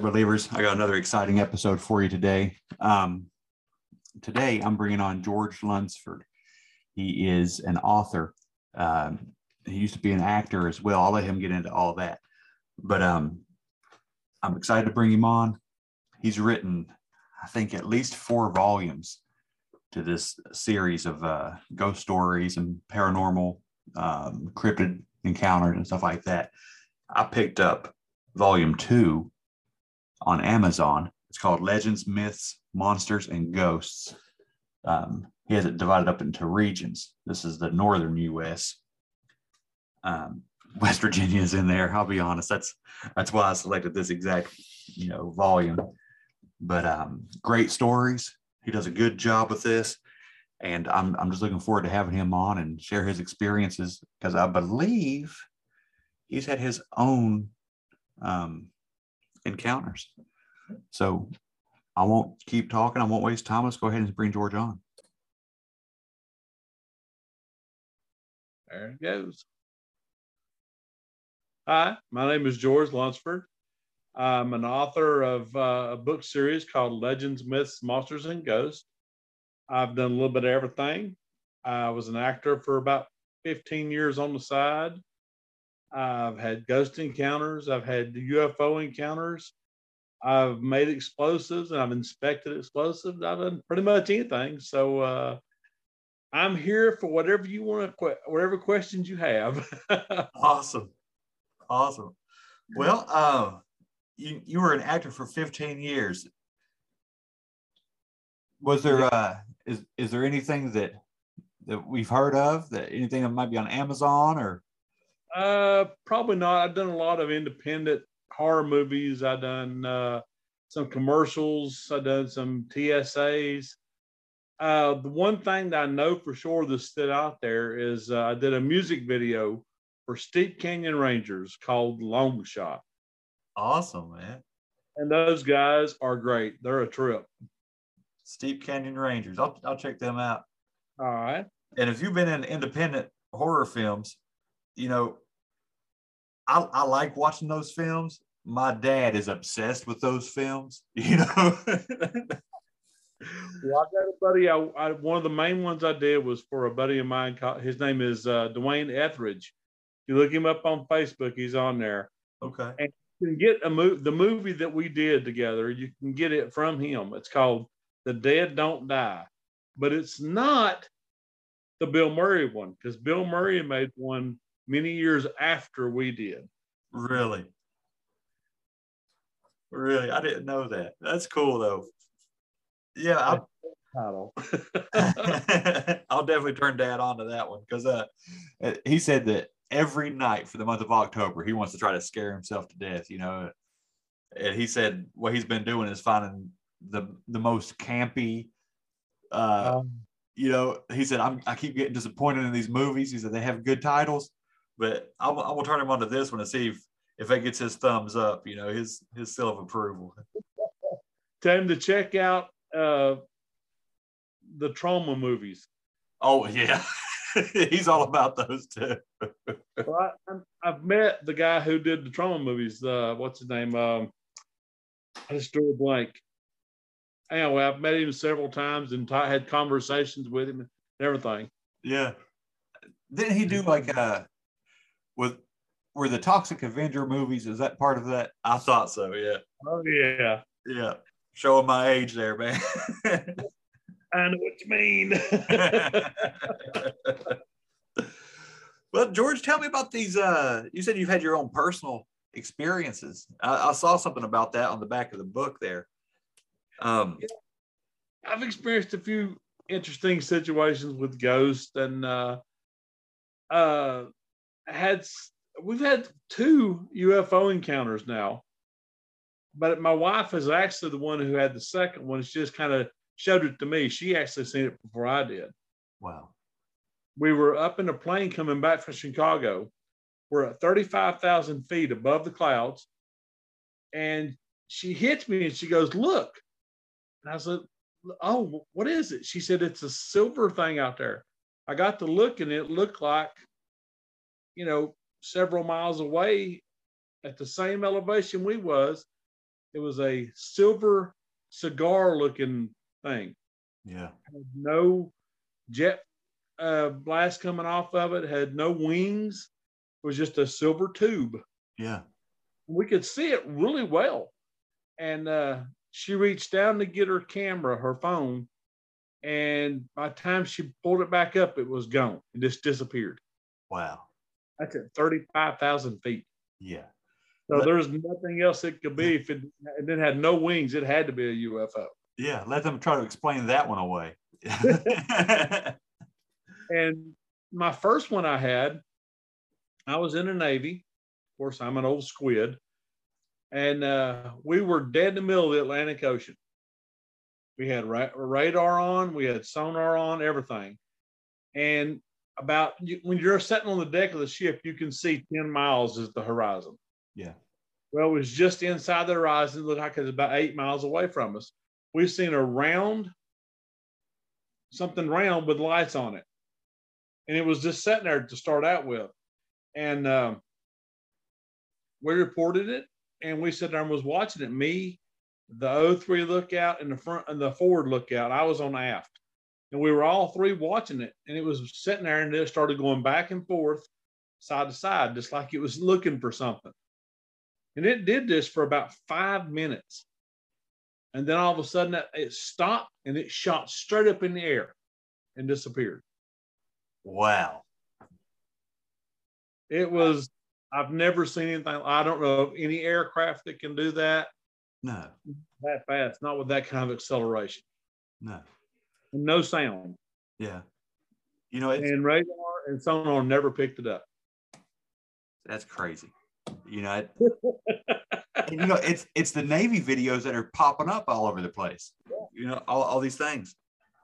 Believers, I got another exciting episode for you today. Today I'm bringing on George Lunsford. He is an author. He used to be an actor as well. I'll let him get into all that, but I'm excited to bring him on. He's written, I think, at least 4 volumes to this series of ghost stories and paranormal cryptid encounters and stuff like that. I picked up volume 2 on Amazon. It's called Legends, Myths, Monsters, and Ghosts. He has it divided up into regions. This is the northern U.S. West Virginia is in there. I'll be honest. That's why I selected this exact, volume. But great stories. He does a good job with this, and I'm just looking forward to having him on and share his experiences, because I believe he's had his own encounters. So I won't keep talking. I won't waste time. Let's go ahead and bring George on. There it goes. Hi, my name is George Lunsford. I'm an author of a book series called Legends, Myths, Monsters, and Ghosts. I've done a little bit of everything. I was an actor for about 15 years on the side. I've had ghost encounters. I've had UFO encounters. I've made explosives, and I've inspected explosives. I've done pretty much anything. So I'm here for whatever you want, whatever questions you have. Awesome. Well, you were an actor for 15 years. Was there is there anything that we've heard of, that anything that might be on Amazon or? Probably not. I've done a lot of independent horror movies. I've done some commercials. I've done some TSAs. The one thing that I know for sure that stood out there is I did a music video for Steep Canyon Rangers called Long Shot. Awesome, man. And those guys are great. They're a trip. Steep Canyon Rangers. I'll check them out. All right. And if you've been in independent horror films, I like watching those films. My dad is obsessed with those films, Well, I got a buddy. One of the main ones I did was for a buddy of mine. His name is Dwayne Etheridge. You look him up on Facebook. He's on there. Okay. And you can get the movie that we did together. You can get it from him. It's called The Dead Don't Die. But it's not the Bill Murray one, because Bill Murray made one many years after we did. Really? I didn't know that. That's cool, though. Yeah. I'll definitely turn Dad on to that one, because he said that every night for the month of October, he wants to try to scare himself to death, And he said what he's been doing is finding the most campy, he said, I keep getting disappointed in these movies. He said they have good titles. But I will turn him on to this one and see if that gets his thumbs up, his self-approval. Tell him to check out the trauma movies. Oh, yeah. He's all about those too. Well, I've met the guy who did the trauma movies. What's his name? I just drew a blank. Anyway, I've met him several times and had conversations with him and everything. Yeah. Didn't he do like were the Toxic Avenger movies? Is that part of that? I thought so. Yeah. Oh yeah. Yeah. Showing my age there, man. I know what you mean. Well, George, tell me about these. You said you've had your own personal experiences. I saw something about that on the back of the book there. Yeah. I've experienced a few interesting situations with ghosts, and we've had 2 UFO encounters now. But my wife is actually the one who had the second one. She just kind of showed it to me. She actually seen it before I did. Wow. We were up in a plane coming back from Chicago. We're at 35,000 feet above the clouds. And she hits me and she goes, "Look." And I said, "Oh, what is it?" She said, "It's a silver thing out there." I got to look and it looked like, you know, several miles away at the same elevation we was. It was a silver cigar looking thing. Yeah. Had no jet blast coming off of it, had no wings. It was just a silver tube. Yeah. We could see it really well. And she reached down to get her camera, her phone. And by the time she pulled it back up, it was gone. It just disappeared. Wow. That's at 35,000 feet. Yeah. So there's nothing else it could be. If it had no wings, it had to be a UFO. Yeah, let them try to explain that one away. And my first one I had, I was in the Navy. Of course, I'm an old squid. And we were dead in the middle of the Atlantic Ocean. We had radar on, we had sonar on, everything. And when you're sitting on the deck of the ship, you can see 10 miles is the horizon. Yeah. Well, it was just inside the horizon. It looked like it was about 8 miles away from us. We've seen a round, something round with lights on it. And it was just sitting there to start out with. And we reported it. And we sat there and was watching it. Me, the O3 lookout, and the forward lookout. I was on aft. And we were all three watching it. And it was sitting there and it started going back and forth, side to side, just like it was looking for something. And it did this for about 5 minutes. And then all of a sudden it stopped and it shot straight up in the air and disappeared. Wow. It was, I've never seen anything. I don't know of any aircraft that can do that. No. That fast, not with that kind of acceleration. No. And no sound. Yeah. You know, and radar and sonar never picked it up. That's crazy. You know, and, you know, it's the Navy videos that are popping up all over the place. Yeah. You know, all these things.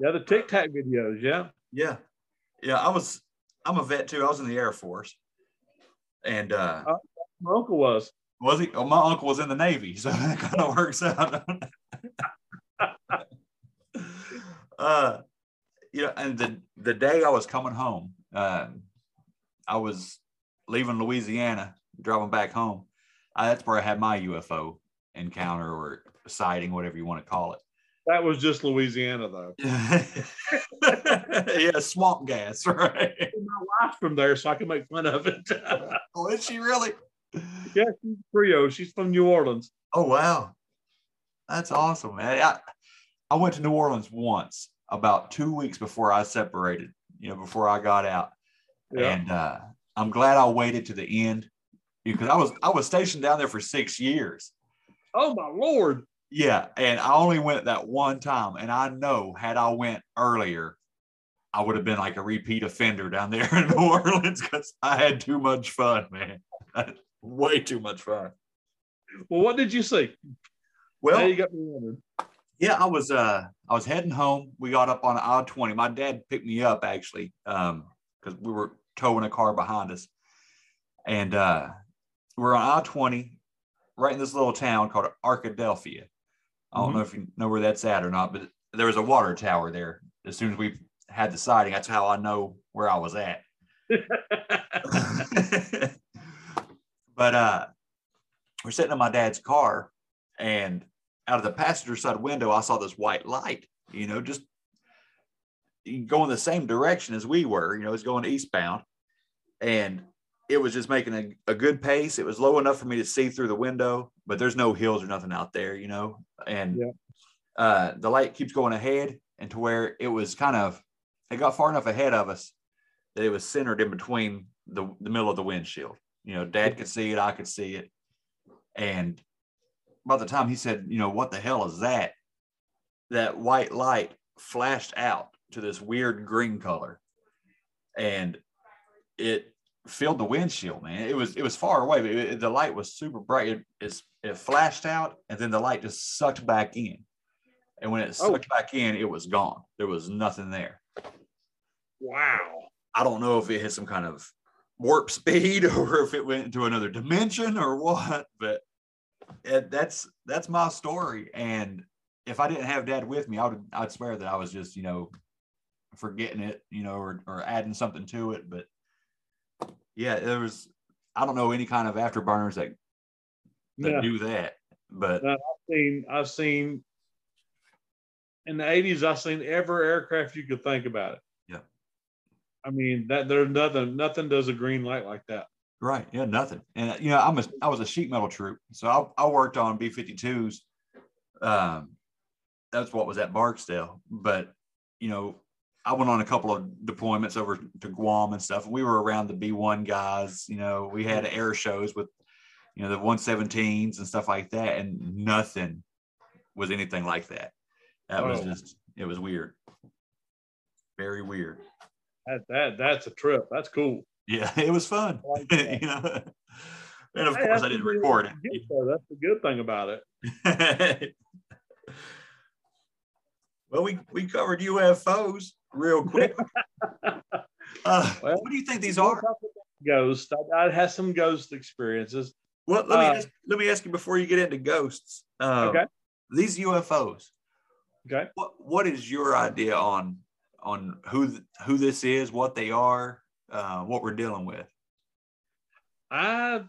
Yeah, the Tic Tac videos. Yeah, yeah, yeah. I'm a vet too. I was in the Air Force, and my uncle was he? Oh, my uncle was in the Navy, so that kind of works out. You know, and the day I was coming home, I was leaving Louisiana, driving back home. That's where I had my UFO encounter or sighting, whatever you want to call it. That was just Louisiana, though. Yeah, swamp gas, right? My wife's from there, so I can make fun of it. Oh, is she really? Yeah, she's Creole. She's from New Orleans. Oh, wow. That's awesome, man. I went to New Orleans once, about 2 weeks before I separated, you know, before I got out. Yeah. And I'm glad I waited to the end. Because I was stationed down there for 6 years. Oh my Lord! Yeah, and I only went that one time, and I know had I went earlier, I would have been like a repeat offender down there in New Orleans because I had too much fun, man. Way too much fun. Well, what did you see? Well, now you got me wondering. Yeah, I was heading home. We got up on I-20. My dad picked me up actually because we were towing a car behind us, and we're on I-20, right in this little town called Arkadelphia. I don't know if you know where that's at or not, but there was a water tower there as soon as we had the sighting. That's how I know where I was at. But we're sitting in my dad's car, and out of the passenger side window, I saw this white light, you know, just going the same direction as we were, you know, it's going eastbound, and it was just making a good pace. It was low enough for me to see through the window, but there's no hills or nothing out there, you know, and yeah. The light keeps going ahead, and to where it was kind of, it got far enough ahead of us that it was centered in between the middle of the windshield. You know, Dad could see it, I could see it. And by the time he said, you know, what the hell is that? That white light flashed out to this weird green color, and it filled the windshield, man. It was far away, but the light was super bright. It flashed out, and then the light just sucked back in. And when it sucked back in, it was gone. There was nothing there. Wow. I don't know if it hit some kind of warp speed or if it went into another dimension or what, but that's my story. And if I didn't have Dad with me, I'd swear that I was just, you know, forgetting it, you know, or adding something to it. But yeah, there was, I don't know any kind of afterburners that yeah. do that. But no, I've seen in the 80s, I've seen every aircraft you could think about it. I mean, that there's nothing does a green light like that. Right. Yeah, nothing. And, you know, I was a sheet metal troop. So I worked on B-52s. That's what was at Barksdale. But, you know, I went on a couple of deployments over to Guam and stuff. We were around the B-1 guys. You know, we had air shows with, you know, the 117s and stuff like that. And nothing was anything like that. That was just, it was weird. Very weird. That's a trip. That's cool. Yeah, it was fun. Like you know? And of course I didn't record it. That's the good thing about it. Well, we covered UFOs real quick. Well, what do you think these are? Ghosts. I had some ghost experiences. Well, let me ask you before you get into ghosts. Okay. These UFOs. Okay. What is your idea on who this is, what they are, what we're dealing with? I'm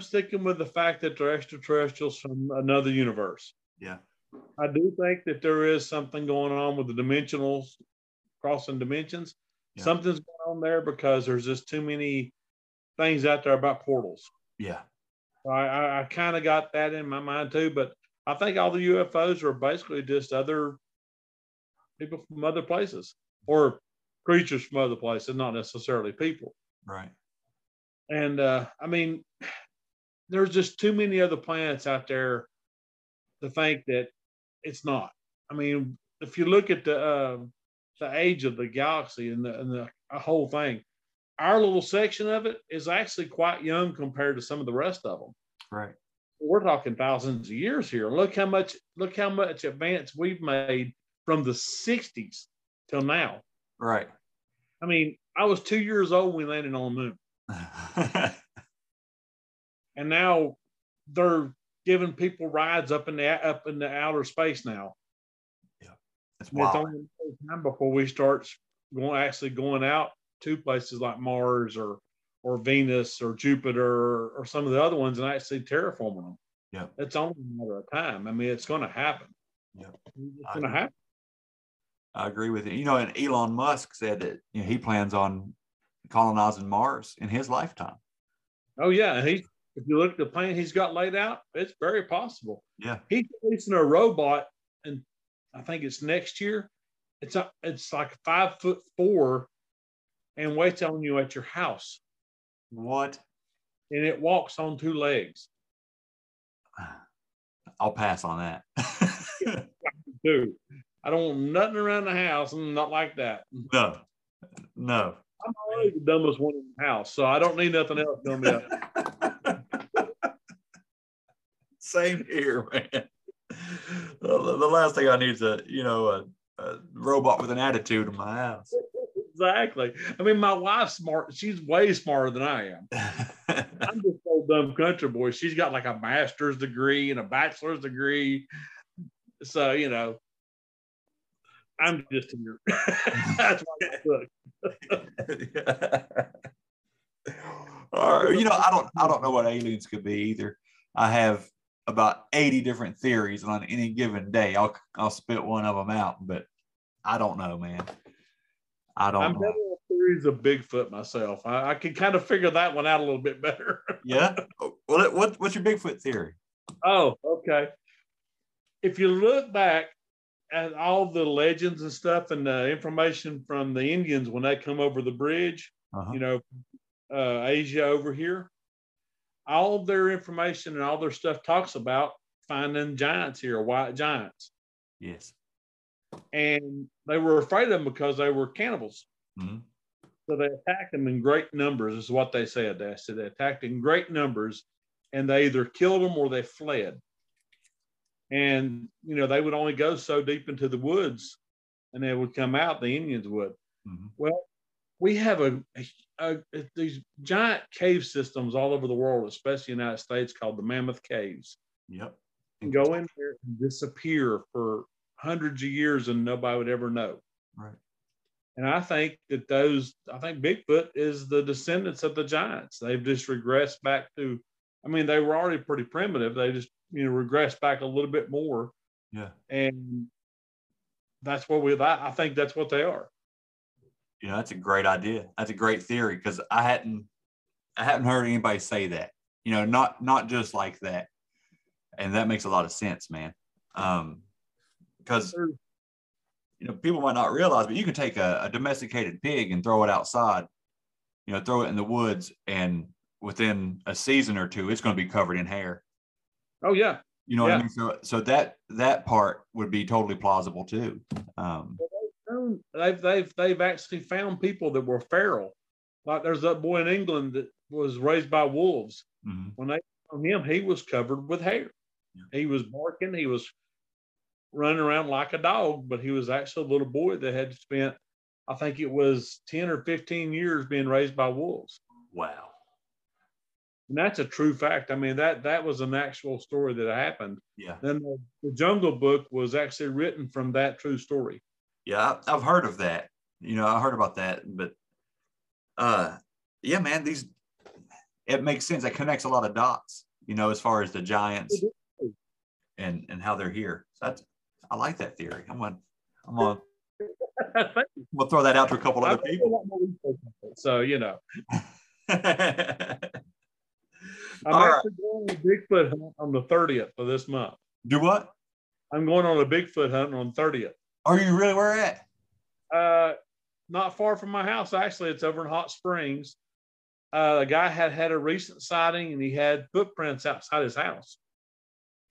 sticking with the fact that they're extraterrestrials from another universe. Yeah. I do think that there is something going on with the dimensionals, crossing dimensions. Yeah. Something's going on there because there's just too many things out there about portals. Yeah. I kind of got that in my mind too, but I think all the UFOs are basically just other people from other places or creatures from other places, not necessarily people. Right. And I mean, there's just too many other planets out there to think that it's not. I mean, if you look at the age of the galaxy and the whole thing, our little section of it is actually quite young compared to some of the rest of them. Right. We're talking thousands of years here. Look how much advance we've made from the 60s till now. Right. I mean, I was 2 years old when we landed on the moon. And now they're giving people rides up in the outer space now. Yeah. That's wild. It's only a time before we start going out to places like Mars or Venus or Jupiter or some of the other ones and actually terraforming them. Yeah. It's only a matter of time. I mean, it's going to happen. Yeah. It's going to happen. I agree with you. You know, and Elon Musk said that, you know, he plans on colonizing Mars in his lifetime. Oh, yeah. And if you look at the plan he's got laid out, it's very possible. Yeah. He's releasing a robot, and I think it's next year. It's like 5'4" and waits on you at your house. What? And it walks on two legs. I'll pass on that. Dude. I don't want nothing around the house and not like that. No. I'm already the dumbest one in the house, so I don't need nothing else coming up. Same here, man. The last thing I need is a robot with an attitude in my house. Exactly. I mean, my wife's smart. She's way smarter than I am. I'm just old dumb country boy. She's got like a master's degree and a bachelor's degree. So, you know. I'm just here. That's why I look. Or, you know, I don't know what aliens could be either. I have about 80 different theories on any given day. I'll spit one of them out, but I don't know, man. I'm better at theories of Bigfoot myself. I can kind of figure that one out a little bit better. Yeah. Well, what's your Bigfoot theory? Oh, okay. If you look back at all the legends and stuff and the information from the Indians when they come over the bridge, you know, Asia over here, all their information and all their stuff talks about finding giants here, white giants. Yes. And they were afraid of them because they were cannibals. Mm-hmm. So they attacked them in great numbers, is what they said. They said they attacked in great numbers, and they either killed them or they fled. And, you know, they would only go so deep into the woods, and they would come out, the Indians would. Mm-hmm. Well, we have these giant cave systems all over the world, especially in the United States, called the Mammoth Caves. Yep. And go in there and disappear for hundreds of years and nobody would ever know. Right. And I think Bigfoot is the descendants of the giants. They've just regressed back to, I mean, they were already pretty primitive. They just, you know, regressed back a little bit more. Yeah. And that's what I think that's what they are. Yeah, that's a great idea. That's a great theory, because I haven't heard anybody say that, you know, not just like that. And that makes a lot of sense, man. Because, you know, people might not realize, but you can take a domesticated pig and throw it outside, you know, throw it in the woods, and within a season or two, it's going to be covered in hair. Oh, yeah. You know what I mean? So that part would be totally plausible, too. They've actually found people that were feral. Like there's that boy in England that was raised by wolves. Mm-hmm. When they found him, he was covered with hair. Yeah. He was barking. He was running around like a dog, but he was actually a little boy that had spent, I think it was 10 or 15 years being raised by wolves. Wow. And that's a true fact. I mean, that was an actual story that happened. Yeah. Then the Jungle Book was actually written from that true story. Yeah, I've heard of that. You know, I heard about that, but yeah, man, it makes sense. It connects a lot of dots, you know, as far as the giants and how they're here. So I like that theory. We'll throw that out to a couple other people. So, you know. I'm actually going on a Bigfoot hunt on the 30th of this month. Do what? I'm going on a Bigfoot hunt on the 30th. Are you really? Where at? Not far from my house, actually. It's over in Hot Springs. A guy had a recent sighting, and he had footprints outside his house.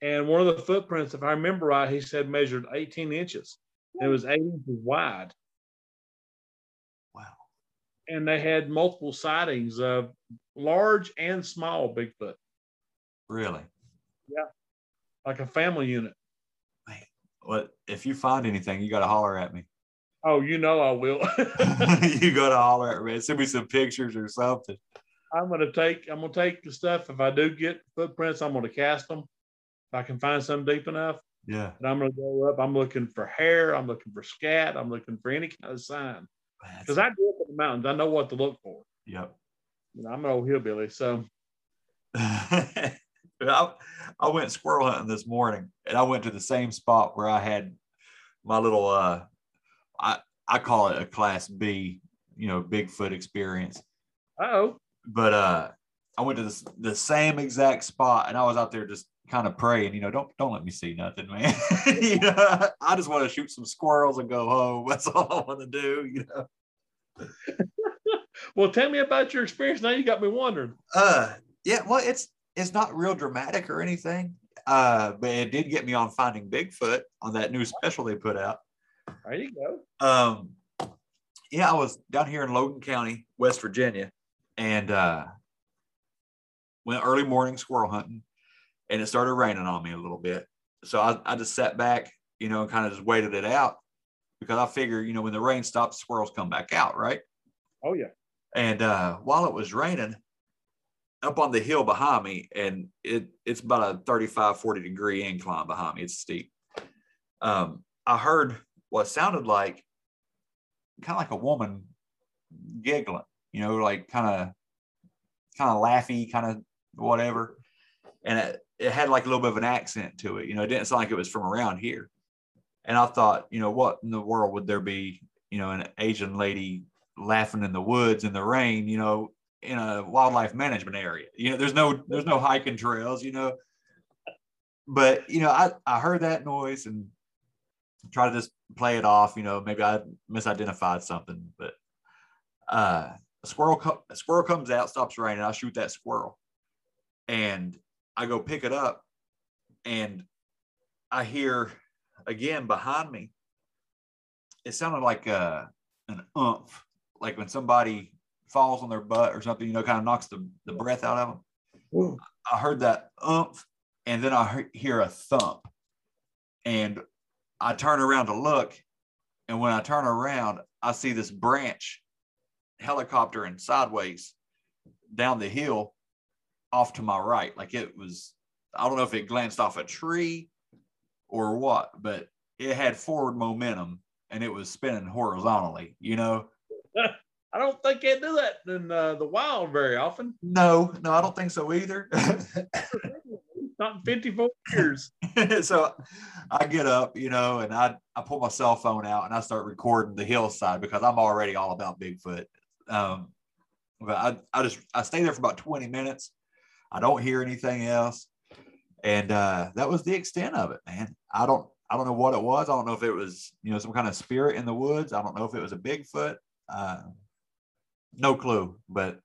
And one of the footprints, if I remember right, he said measured 18 inches. It was 8 inches wide. Wow. And they had multiple sightings of large and small Bigfoot. Really? Yeah. Like a family unit. Man. Well, if you find anything, you got to holler at me. Oh, you know I will. You got to holler at me. Send me some pictures or something. I'm going to take the stuff. If I do get footprints, I'm going to cast them. If I can find something deep enough, yeah. And I'm going to go up. I'm looking for hair. I'm looking for scat. I'm looking for any kind of sign. Because I grew up in the mountains. I know what to look for. Yep. You know, I'm an old hillbilly, so. I went squirrel hunting this morning, and I went to the same spot where I had my little, I call it a Class B, you know, Bigfoot experience. Uh-oh. But I went to the same exact spot, and I was out there just kind of praying, you know, don't let me see nothing, man. You know, I just want to shoot some squirrels and go home. That's all I want to do, you know. Well, tell me about your experience. Now you got me wondering. Yeah, well, it's not real dramatic or anything, but it did get me on finding Bigfoot on that new special they put out. There you go. Yeah, I was down here in Logan County, West Virginia, and went early morning squirrel hunting. And it started raining on me a little bit. So I just sat back, you know, and kind of just waited it out, because I figure, you know, when the rain stops, squirrels come back out, right? Oh, yeah. And while it was raining, up on the hill behind me, and it's about a 35-40 degree incline behind me. It's steep. I heard well, it sounded like kind of like a woman giggling, you know, like kind of laughy, kind of whatever. And it had like a little bit of an accent to it. You know, it didn't sound like it was from around here. And I thought, you know, what in the world would there be, you know, an Asian lady laughing in the woods in the rain, you know, in a wildlife management area? You know, there's no hiking trails, you know. But, you know, I heard that noise and try to just play it off. You know, maybe I misidentified something, but a squirrel comes out, stops raining. I shoot that squirrel and I go pick it up, and I hear again behind me. It sounded like an oomph, like when somebody falls on their butt or something, you know, kind of knocks the breath out of them. Ooh. I heard that oomph, and then I hear a thump, and I turn around to look, and when I turn around, I see this branch helicoptering sideways down the hill off to my right. Like it was, I don't know if it glanced off a tree or what, but it had forward momentum and it was spinning horizontally, you know? I don't think they do that in the wild very often. No, I don't think so either. Not in 54 years. So I get up, you know, and I pull my cell phone out and I start recording the hillside because I'm already all about Bigfoot. But I stay there for about 20 minutes. I don't hear anything else. And that was the extent of it, man. I don't know what it was. I don't know if it was, you know, some kind of spirit in the woods. I don't know if it was a Bigfoot. No clue, but.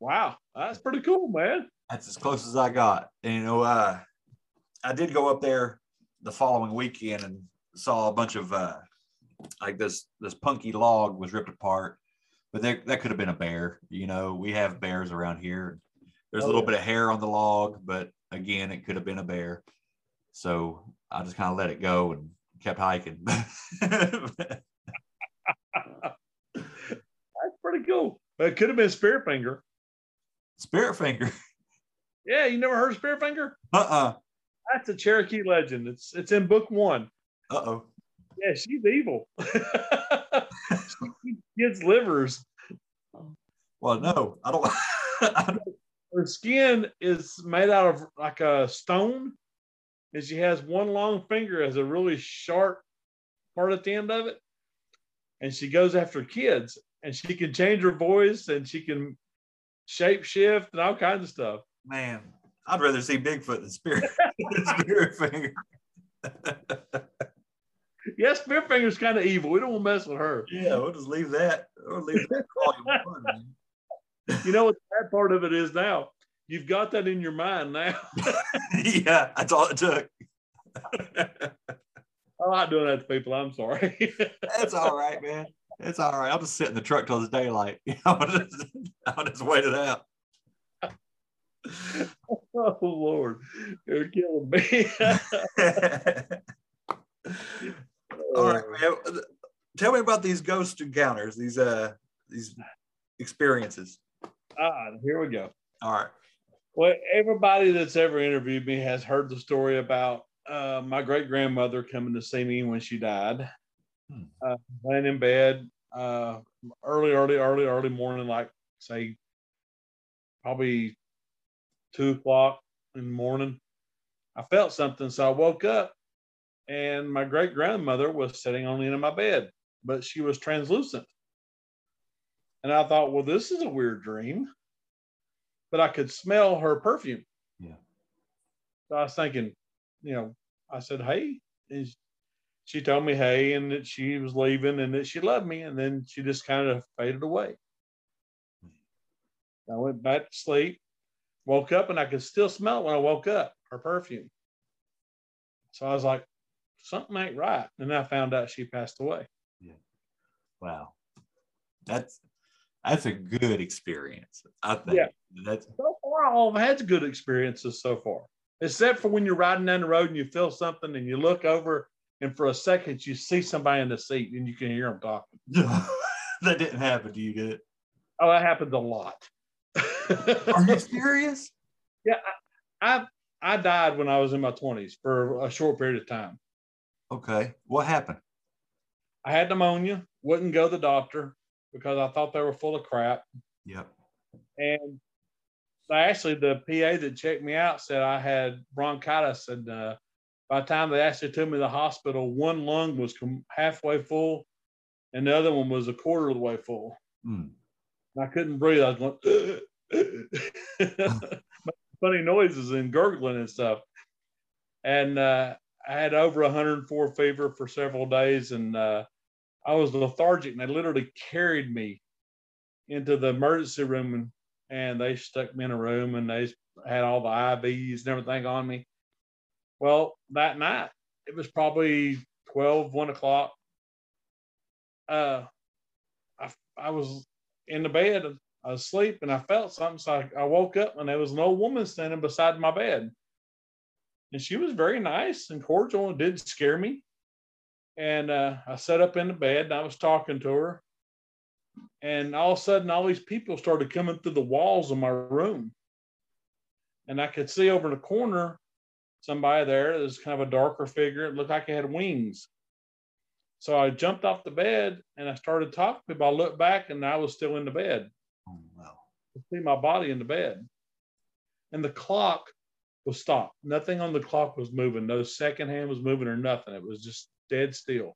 Wow. That's pretty cool, man. That's as close as I got. And, you know, I did go up there the following weekend and saw a bunch of like this punky log was ripped apart, but that could have been a bear. You know, we have bears around here. There's a little bit of hair on the log, but again, it could have been a bear. So I just kind of let it go and kept hiking. That's pretty cool. It could have been Spearfinger. Spearfinger. Yeah, you never heard of Spearfinger? Uh-uh. That's a Cherokee legend. It's in book one. Uh-oh. Yeah, she's evil. She gets livers. Well, no, I don't. Her skin is made out of like a stone, and she has one long finger, has a really sharp part at the end of it, and she goes after kids, and she can change her voice, and she can shape shift and all kinds of stuff. Man, I'd rather see Bigfoot than Spearfinger. Yeah, Spearfinger's kind of evil. We don't want to mess with her. Yeah, we'll just leave that. We'll leave that volume one. You know what the bad part of it is now? You've got that in your mind now. Yeah, that's all it took. I like doing that to people. I'm sorry. That's all right, man. It's all right. I'll just sit in the truck till it's daylight. I'll just wait it out. Oh Lord, you're killing me. All right, man. Tell me about these ghost encounters, these experiences. Here we go. All right. Well, everybody that's ever interviewed me has heard the story about my great grandmother coming to see me when she died. Laying in bed, early morning, like say probably 2 o'clock in the morning. I felt something, so I woke up, and my great grandmother was sitting on the end of my bed, but she was translucent. And I thought, well, this is a weird dream, but I could smell her perfume. Yeah. So I was thinking, you know, I said, hey, and she told me, hey, and that she was leaving and that she loved me. And then she just kind of faded away. I went back to sleep, woke up, and I could still smell it when I woke up, her perfume. So I was like, something ain't right. And I found out she passed away. Yeah. Wow. That's a good experience, I think. Yeah. So far, I've had good experiences so far, except for when you're riding down the road and you feel something and you look over, and for a second, you see somebody in the seat and you can hear them talking. That didn't happen to you, did it? Oh, that happened a lot. Are you serious? Yeah. I died when I was in my 20s for a short period of time. Okay. What happened? I had pneumonia, wouldn't go to the doctor because I thought they were full of crap. Yep. And actually, the PA that checked me out said I had bronchitis, and by the time they actually took me to the hospital, one lung was halfway full, and the other one was a quarter of the way full. Mm. And I couldn't breathe. I was going, funny noises and gurgling and stuff. And I had over 104 fever for several days, and I was lethargic, and they literally carried me into the emergency room, and they stuck me in a room, and they had all the IVs and everything on me. Well, that night, it was probably 1 o'clock. I was in the bed, I was asleep, and I felt something. So I woke up, and there was an old woman standing beside my bed. And she was very nice and cordial and didn't scare me. And I sat up in the bed, and I was talking to her. And all of a sudden, all these people started coming through the walls of my room. And I could see over in the corner, somebody there, there's kind of a darker figure. It looked like it had wings. So I jumped off the bed, and I started talking to people. I looked back, and I was still in the bed. Oh, wow. I could see my body in the bed. And the clock was stopped. Nothing on the clock was moving. No second hand was moving or nothing. It was just dead still.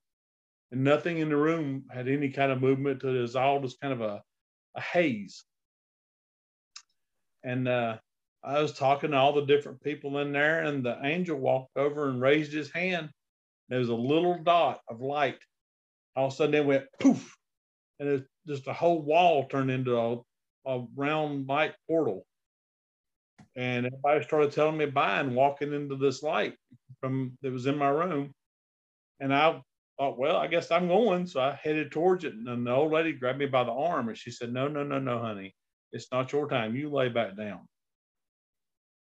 And nothing in the room had any kind of movement. It was all just kind of a haze. And I was talking to all the different people in there, and the angel walked over and raised his hand. There was a little dot of light. All of a sudden, it went poof. And it just the whole wall turned into a round light portal. And everybody started telling me bye and walking into this light that was in my room. And I thought, well, I guess I'm going. So I headed towards it. And then the old lady grabbed me by the arm, and she said, no, no, no, no, honey. It's not your time. You lay back down.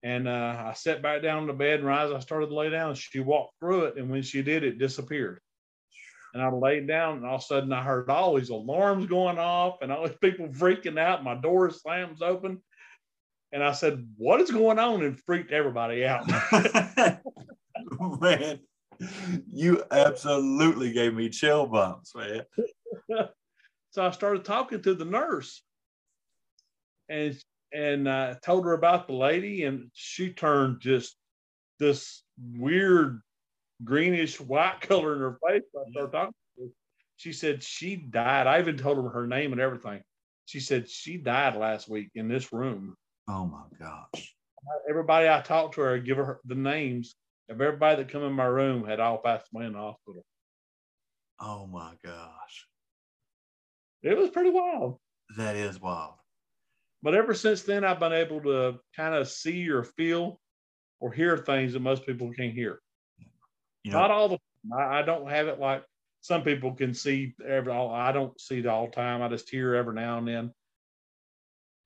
And I sat back down in the bed, and as I started to lay down, she walked through it. And when she did, it disappeared. And I laid down, and all of a sudden I heard all these alarms going off and all these people freaking out. My door slams open. And I said, what is going on? And freaked everybody out. Man, you absolutely gave me chill bumps, man. So I started talking to the nurse. And I told her about the lady, and she turned just this weird greenish white color in her face. I started talking to her. She said she died. I even told her her name and everything. She said she died last week in this room. Oh, my gosh. Everybody I talked to her, give her the names of everybody that come in my room, had all passed away in the hospital. Oh, my gosh. It was pretty wild. That is wild. But ever since then, I've been able to kind of see or feel or hear things that most people can't hear. You know, not all the time. I don't have it like some people can see. I don't see it all the time. I just hear every now and then.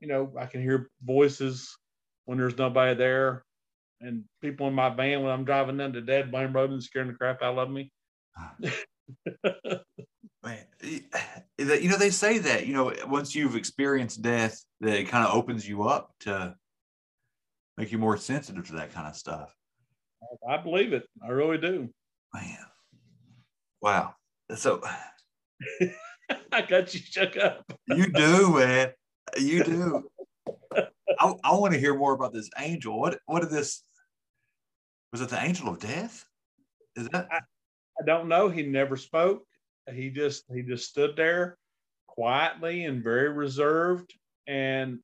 You know, I can hear voices when there's nobody there, and people in my van when I'm driving down the dead blame road and scaring the crap out of me. Man, you know, they say that, you know, once you've experienced death, that it kind of opens you up to make you more sensitive to that kind of stuff. I believe it. I really do. Man. Wow. So I got you shook up. You do, man. You do. I want to hear more about this angel. What did this? Was it the angel of death? Is that? I don't know. He never spoke. He just stood there quietly and very reserved. And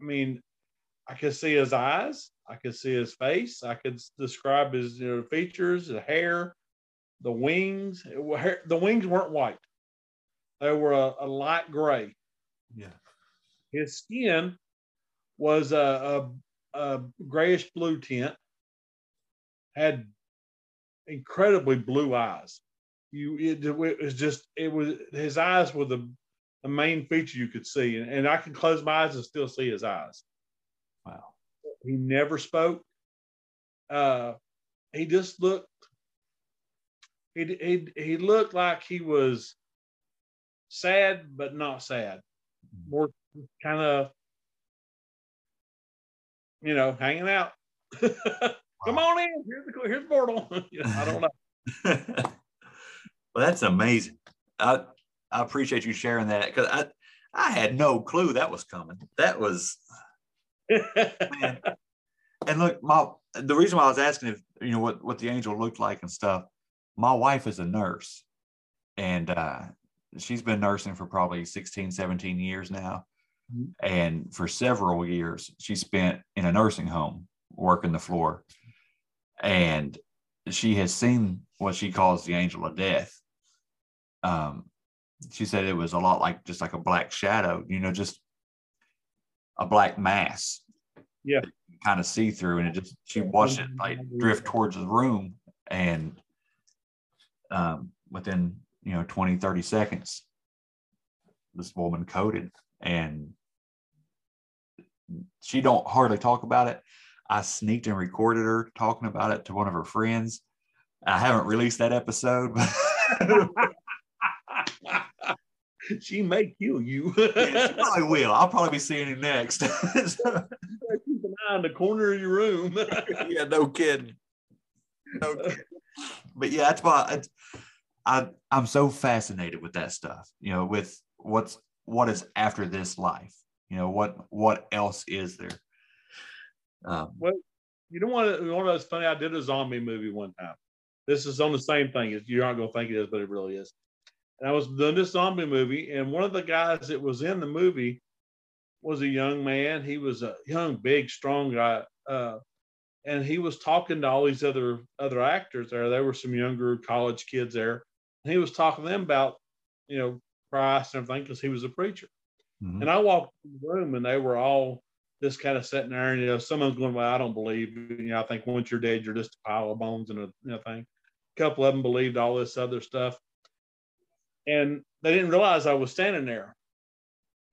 I mean, I could see his eyes. I could see his face. I could describe his features, the hair, the wings. The wings weren't white. They were a light gray. Yeah. His skin was a grayish blue tint, had incredibly blue eyes. His eyes were the main feature you could see. And I can close my eyes and still see his eyes. Wow. He never spoke. He just looked, he looked like he was sad, but not sad. More kind of, hanging out. Come on in. Here's the portal. I don't know. Well, that's amazing. I appreciate you sharing that, because I had no clue that was coming. That was, man. And look, the reason why I was asking if, you know, what the angel looked like and stuff, my wife is a nurse, and she's been nursing for probably 16, 17 years now. Mm-hmm. And for several years, she spent in a nursing home working the floor. And she has seen what she calls the angel of death. She said it was a lot like just like a black shadow, you know, just a black mass. Yeah. Kind of see through, and it just, she watched it like drift towards the room, and within, you know, 20, 30 seconds, this woman coded, and she don't hardly talk about it. I sneaked and recorded her talking about it to one of her friends. I haven't released that episode. She may kill you. Yeah, she probably will. I'll probably be seeing you next. So, keep an eye in the corner of your room. Yeah, no kidding. No kidding. But yeah, that's why I'm so fascinated with that stuff. You know, with what is after this life. You know, what else is there? Well, you know, one of those funny. I did a zombie movie one time. This is on the same thing. You're not going to think it is, but it really is. And I was doing this zombie movie, and one of the guys that was in the movie was a young man. He was a young, big, strong guy, and he was talking to all these other actors there. There were some younger college kids there, and he was talking to them about, you know, Christ and everything, because he was a preacher. Mm-hmm. And I walked in the room, and they were all just kind of sitting there, and, you know, someone's going, well, I don't believe, you know, I think once you're dead, you're just a pile of bones and a, you know, thing. A couple of them believed all this other stuff. And they didn't realize I was standing there.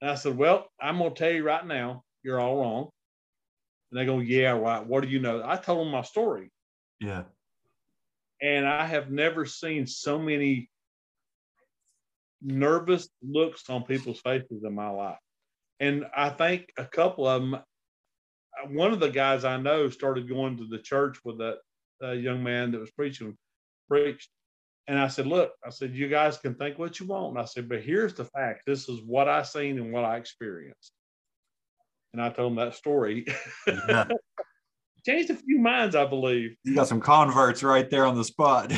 And I said, well, I'm going to tell you right now, you're all wrong. And they go, yeah, right. What do you know? I told them my story. Yeah. And I have never seen so many nervous looks on people's faces in my life. And I think a couple of them, one of the guys I know started going to the church with that young man that was preached. And I said, look, I said, you guys can think what you want. And I said, but here's the fact. This is what I seen and what I experienced. And I told him that story. Yeah. Changed a few minds, I believe. You got some converts right there on the spot.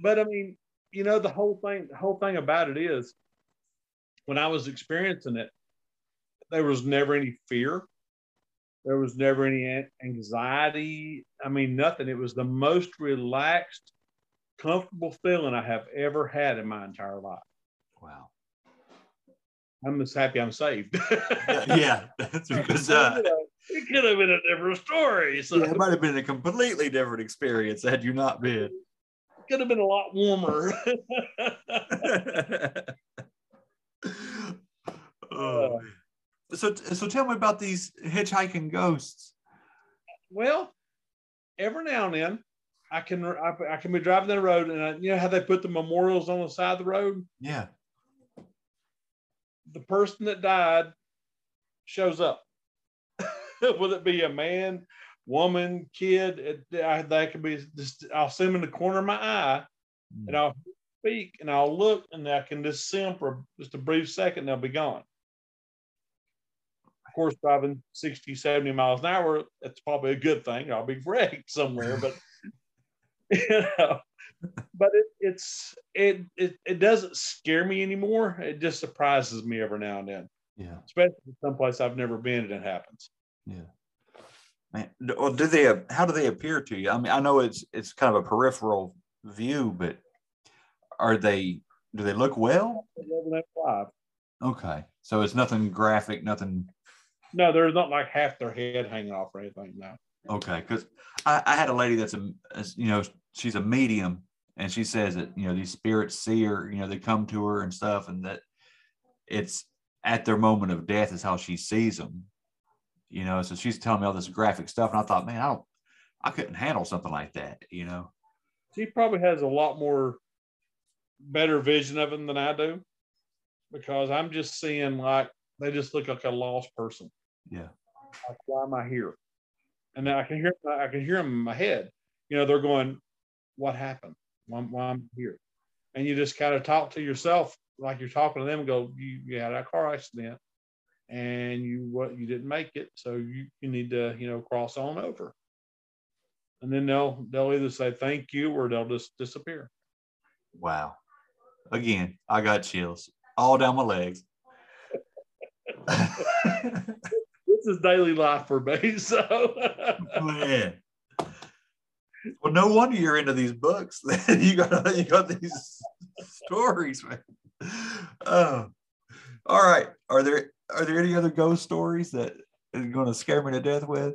But I mean, you know, the whole thing about it is, when I was experiencing it, there was never any fear. There was never any anxiety. I mean, nothing. It was the most relaxed, comfortable feeling I have ever had in my entire life. Wow. I'm just happy I'm saved. Yeah. That's because it could have been a different story. So. Yeah, it might have been a completely different experience had you not been. It could have been a lot warmer. Oh. So tell me about these hitchhiking ghosts. Well, every now and then, I can be driving down the road, and you know how they put the memorials on the side of the road? Yeah. The person that died shows up. Whether it be a man, woman, kid, they could be just, I'll see them in the corner of my eye, and I'll speak, and I'll look, and I can just see them for just a brief second, and they'll be gone. Of course, driving 60, 70 miles an hour, that's probably a good thing. I'll be wrecked somewhere, but... You know, but it doesn't scare me anymore. It just surprises me every now and then. Yeah, especially someplace I've never been and it happens. Yeah, man. Well, how do they appear to you? I mean, I know it's kind of a peripheral view, but do they look well? Okay, so it's nothing graphic, nothing. No, there's not like half their head hanging off or anything. No. Okay, because I had a lady that's you know, she's a medium, and she says that, you know, these spirits see her, you know, they come to her and stuff, and that it's at their moment of death is how she sees them, you know. So she's telling me all this graphic stuff, and I thought, man, I couldn't handle something like that, you know. She probably has a lot more better vision of them than I do, because I'm just seeing like they just look like a lost person. Yeah. Like, why am I here? And then I can hear them in my head. You know, they're going, what happened? Why I'm here. And you just kind of talk to yourself like you're talking to them and go, you had a car accident and you didn't make it. So you need to, cross on over. And then they'll either say thank you or they'll just disappear. Wow. Again, I got chills all down my legs. This is daily life for me. So man. Well, no wonder you're into these books. you got these stories, man. Oh, all right. Are there any other ghost stories that are going to scare me to death with?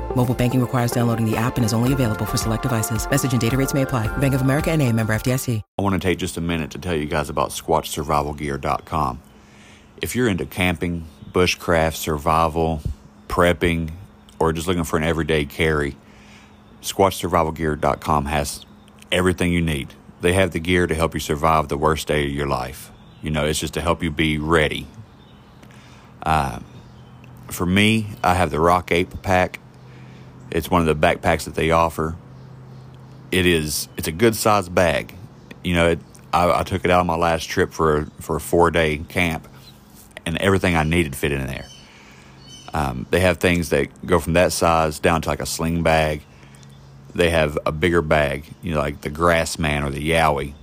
Mobile banking requires downloading the app and is only available for select devices. Message and data rates may apply. Bank of America NA, member FDIC. I want to take just a minute to tell you guys about SquatchSurvivalGear.com. If you're into camping, bushcraft, survival, prepping, or just looking for an everyday carry, SquatchSurvivalGear.com has everything you need. They have the gear to help you survive the worst day of your life. It's just to help you be ready. For me, I have the Rock Ape Pack. It's one of the backpacks that they offer. It's a good sized bag. I took it out on my last trip for a 4-day camp, and everything I needed fit in there. They have things that go from that size down to like a sling bag. They have a bigger bag, like the Grassman or the Yowie.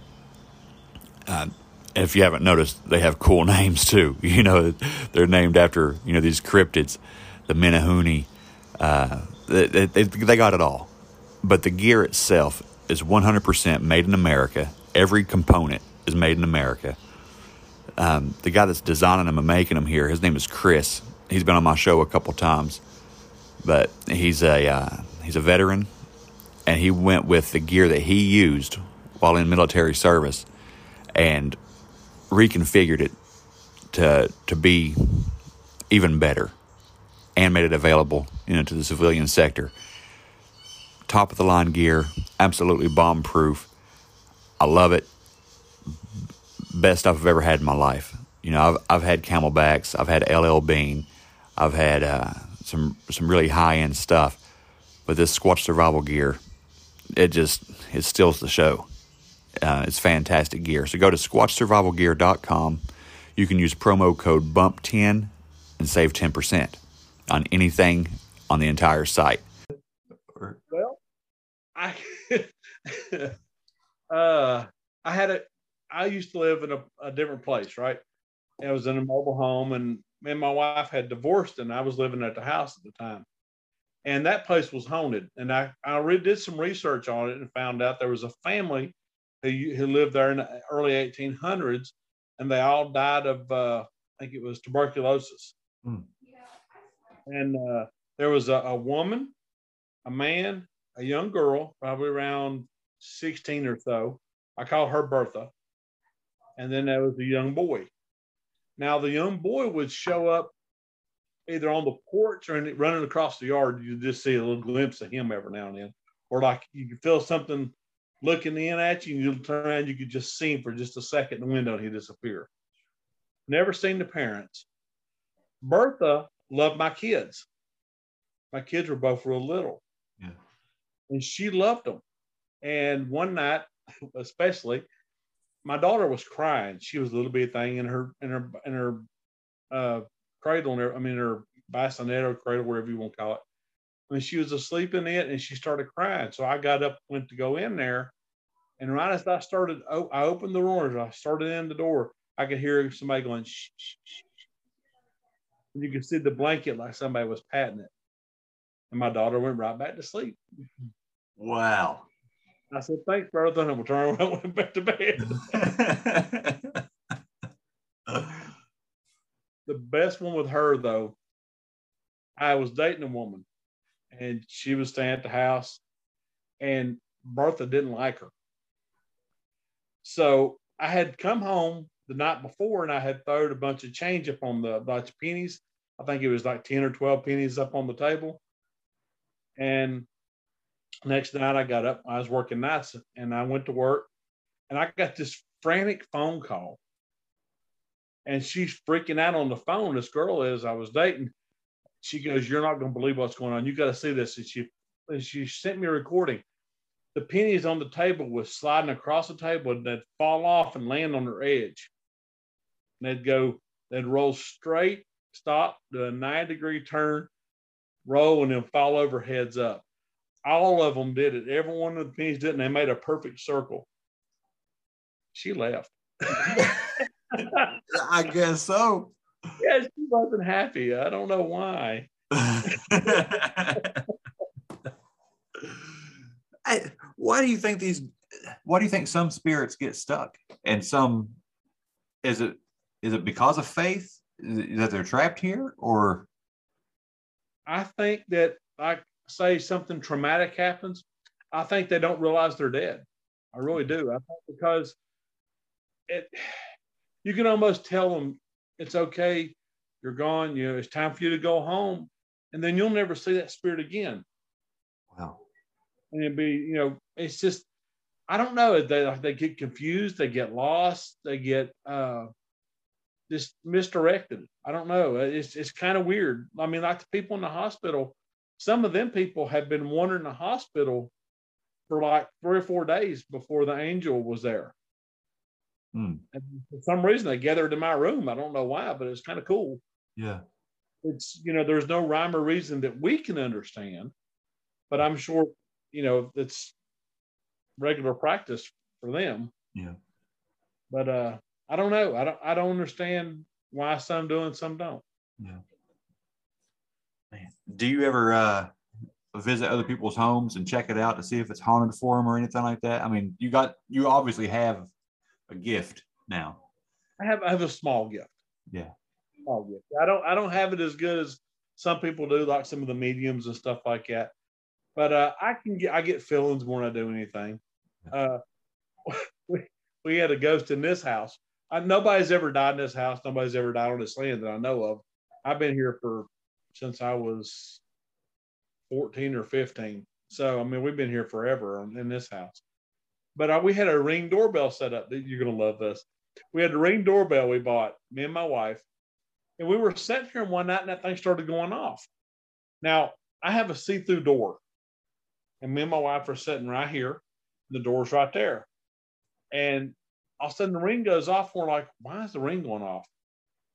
If you haven't noticed, they have cool names too. They're named after, these cryptids, the Menahuni. They got it all. But the gear itself is 100% made in America. Every component is made in America. The guy that's designing them and making them here, his name is Chris. He's been on my show a couple times, but he's a veteran, and he went with the gear that he used while in military service and reconfigured it to be even better and made it available, to the civilian sector. Top of the line gear, absolutely bomb proof. I love it. Best stuff I've ever had in my life. I've had Camelbacks, I've had LL Bean, I've had some really high end stuff, but this Squatch Survival Gear, it steals the show. It's fantastic gear. So go to SquatchSurvivalGear.com. You can use promo code BUMP10 and save 10% on anything on the entire site. Well, I used to live in a different place, right? I was in a mobile home, and me and my wife had divorced, and I was living at the house at the time. And that place was haunted. And I did some research on it and found out there was a family who lived there in the early 1800s, and they all died of, I think it was tuberculosis. Mm. And there was a woman, a man, a young girl, probably around 16 or so. I call her Bertha. And then there was the young boy. Now, the young boy would show up either on the porch or running across the yard. You just see a little glimpse of him every now and then. Or like you could feel something looking in at you, and you'll turn around, you could just see him for just a second in the window, and he'd disappear. Never seen the parents. Bertha loved my kids. My kids were both real little. Yeah. And she loved them. And one night, especially, my daughter was crying. She was a little bitty thing in her cradle, her bassinet or cradle, whatever you want to call it. And she was asleep in it, and she started crying. So I got up, went to go in there, and right as I started, I opened the doors. I started in the door. I could hear somebody going, shh, shh, shh. And you could see the blanket like somebody was patting it. And my daughter went right back to sleep. Wow. I said, thanks, Bertha. And I will turn around and went back to bed. The best one with her, though, I was dating a woman, and she was staying at the house, and Bertha didn't like her. So I had come home the night before, and I had thrown a bunch of change up on the bunch of pennies. I think it was like 10 or 12 pennies up on the table. And next night I got up, I was working nights, and I went to work, and I got this frantic phone call. And she's freaking out on the phone. This girl is, I was dating. She goes, you're not going to believe what's going on. You got to see this. And she sent me a recording. The pennies on the table was sliding across the table, and they'd fall off and land on their edge. And they'd roll straight, stop, do a 9-degree turn, roll, and then fall over heads up. All of them did it. Every one of the pennies did it, and they made a perfect circle. She left. I guess so. Yeah, she wasn't happy. I don't know why. Why do you think some spirits get stuck, and some? Is it because of faith that they're trapped here, or? I think that, like, say something traumatic happens, I think they don't realize they're dead. I really do. I think because you can almost tell them, it's okay, you're gone, it's time for you to go home, and then you'll never see that spirit again. Wow. And it'd be, it's just, I don't know, they get confused, they get lost, they get just misdirected. I don't know, it's kind of weird. I mean, like the people in the hospital, some of them people have been wandering the hospital for like 3 or 4 days before the angel was there. And for some reason they gathered in my room. I don't know why, but it's kind of cool. Yeah. It's, there's no rhyme or reason that we can understand, but I'm sure, it's regular practice for them. Yeah. But I don't know. I don't understand why some do and some don't. Yeah. Man. Do you ever visit other people's homes and check it out to see if it's haunted for them or anything like that? I mean, you obviously have a gift now. I have a small gift. Yeah. Small gift. I don't have it as good as some people do, like some of the mediums and stuff like that. But I get feelings more than I do anything. We had a ghost in this house. Nobody's ever died in this house. Nobody's ever died on this land that I know of. I've been here since I was 14 or 15. So, I mean, we've been here forever in this house. But we had a Ring doorbell set up. You're going to love this. We had a Ring doorbell we bought, me and my wife. And we were sitting here one night, and that thing started going off. Now, I have a see-through door. And me and my wife are sitting right here. The door's right there. And all of a sudden, the Ring goes off. We're like, why is the Ring going off?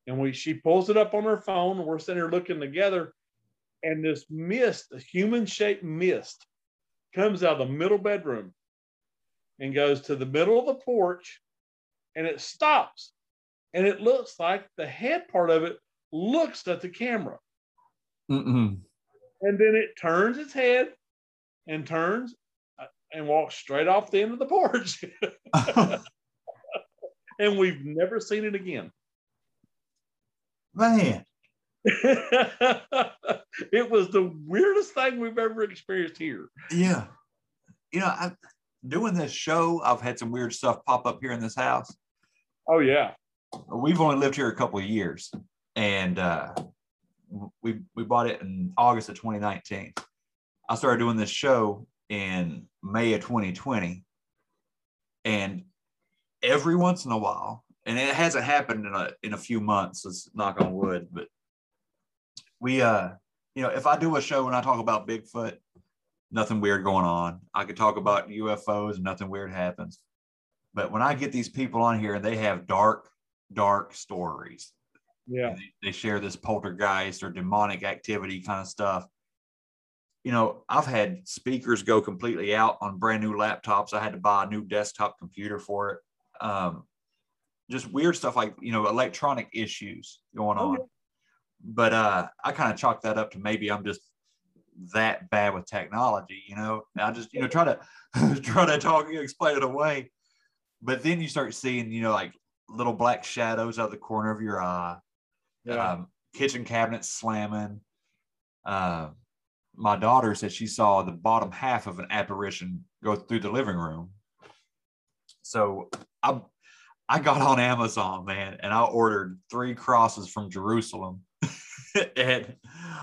And she pulls it up on her phone, and we're sitting here looking together. And this mist, a human-shaped mist, comes out of the middle bedroom and goes to the middle of the porch, and it stops. And it looks like the head part of it looks at the camera. Mm-mm. And then it turns its head and turns and walks straight off the end of the porch. And we've never seen it again. Man. It was the weirdest thing we've ever experienced here. Yeah. Doing this show, I've had some weird stuff pop up here in this house. Oh, yeah. We've only lived here a couple of years, and we bought it in August of 2019. I started doing this show in May of 2020, and every once in a while, and it hasn't happened in a few months. Let's knock on wood. But we, you know, if I do a show and I talk about Bigfoot, nothing weird going on. I could talk about UFOs, nothing weird happens. But when I get these people on here, they have dark, dark stories. Yeah, they share this poltergeist or demonic activity kind of stuff. You know, I've had speakers go completely out on brand new laptops. I had to buy a new desktop computer for it. Just weird stuff like, you know, electronic issues going on. Okay. But I kind of chalk that up to maybe I'm just that bad with technology, you know. And I just, you know, try to talk, you know, explain it away. But then you start seeing, you know, like little black shadows out of the corner of your eye. Yeah. Kitchen cabinets slamming. My daughter said she saw the bottom half of an apparition go through the living room. So I got on Amazon, man, and I ordered 3 crosses from Jerusalem. And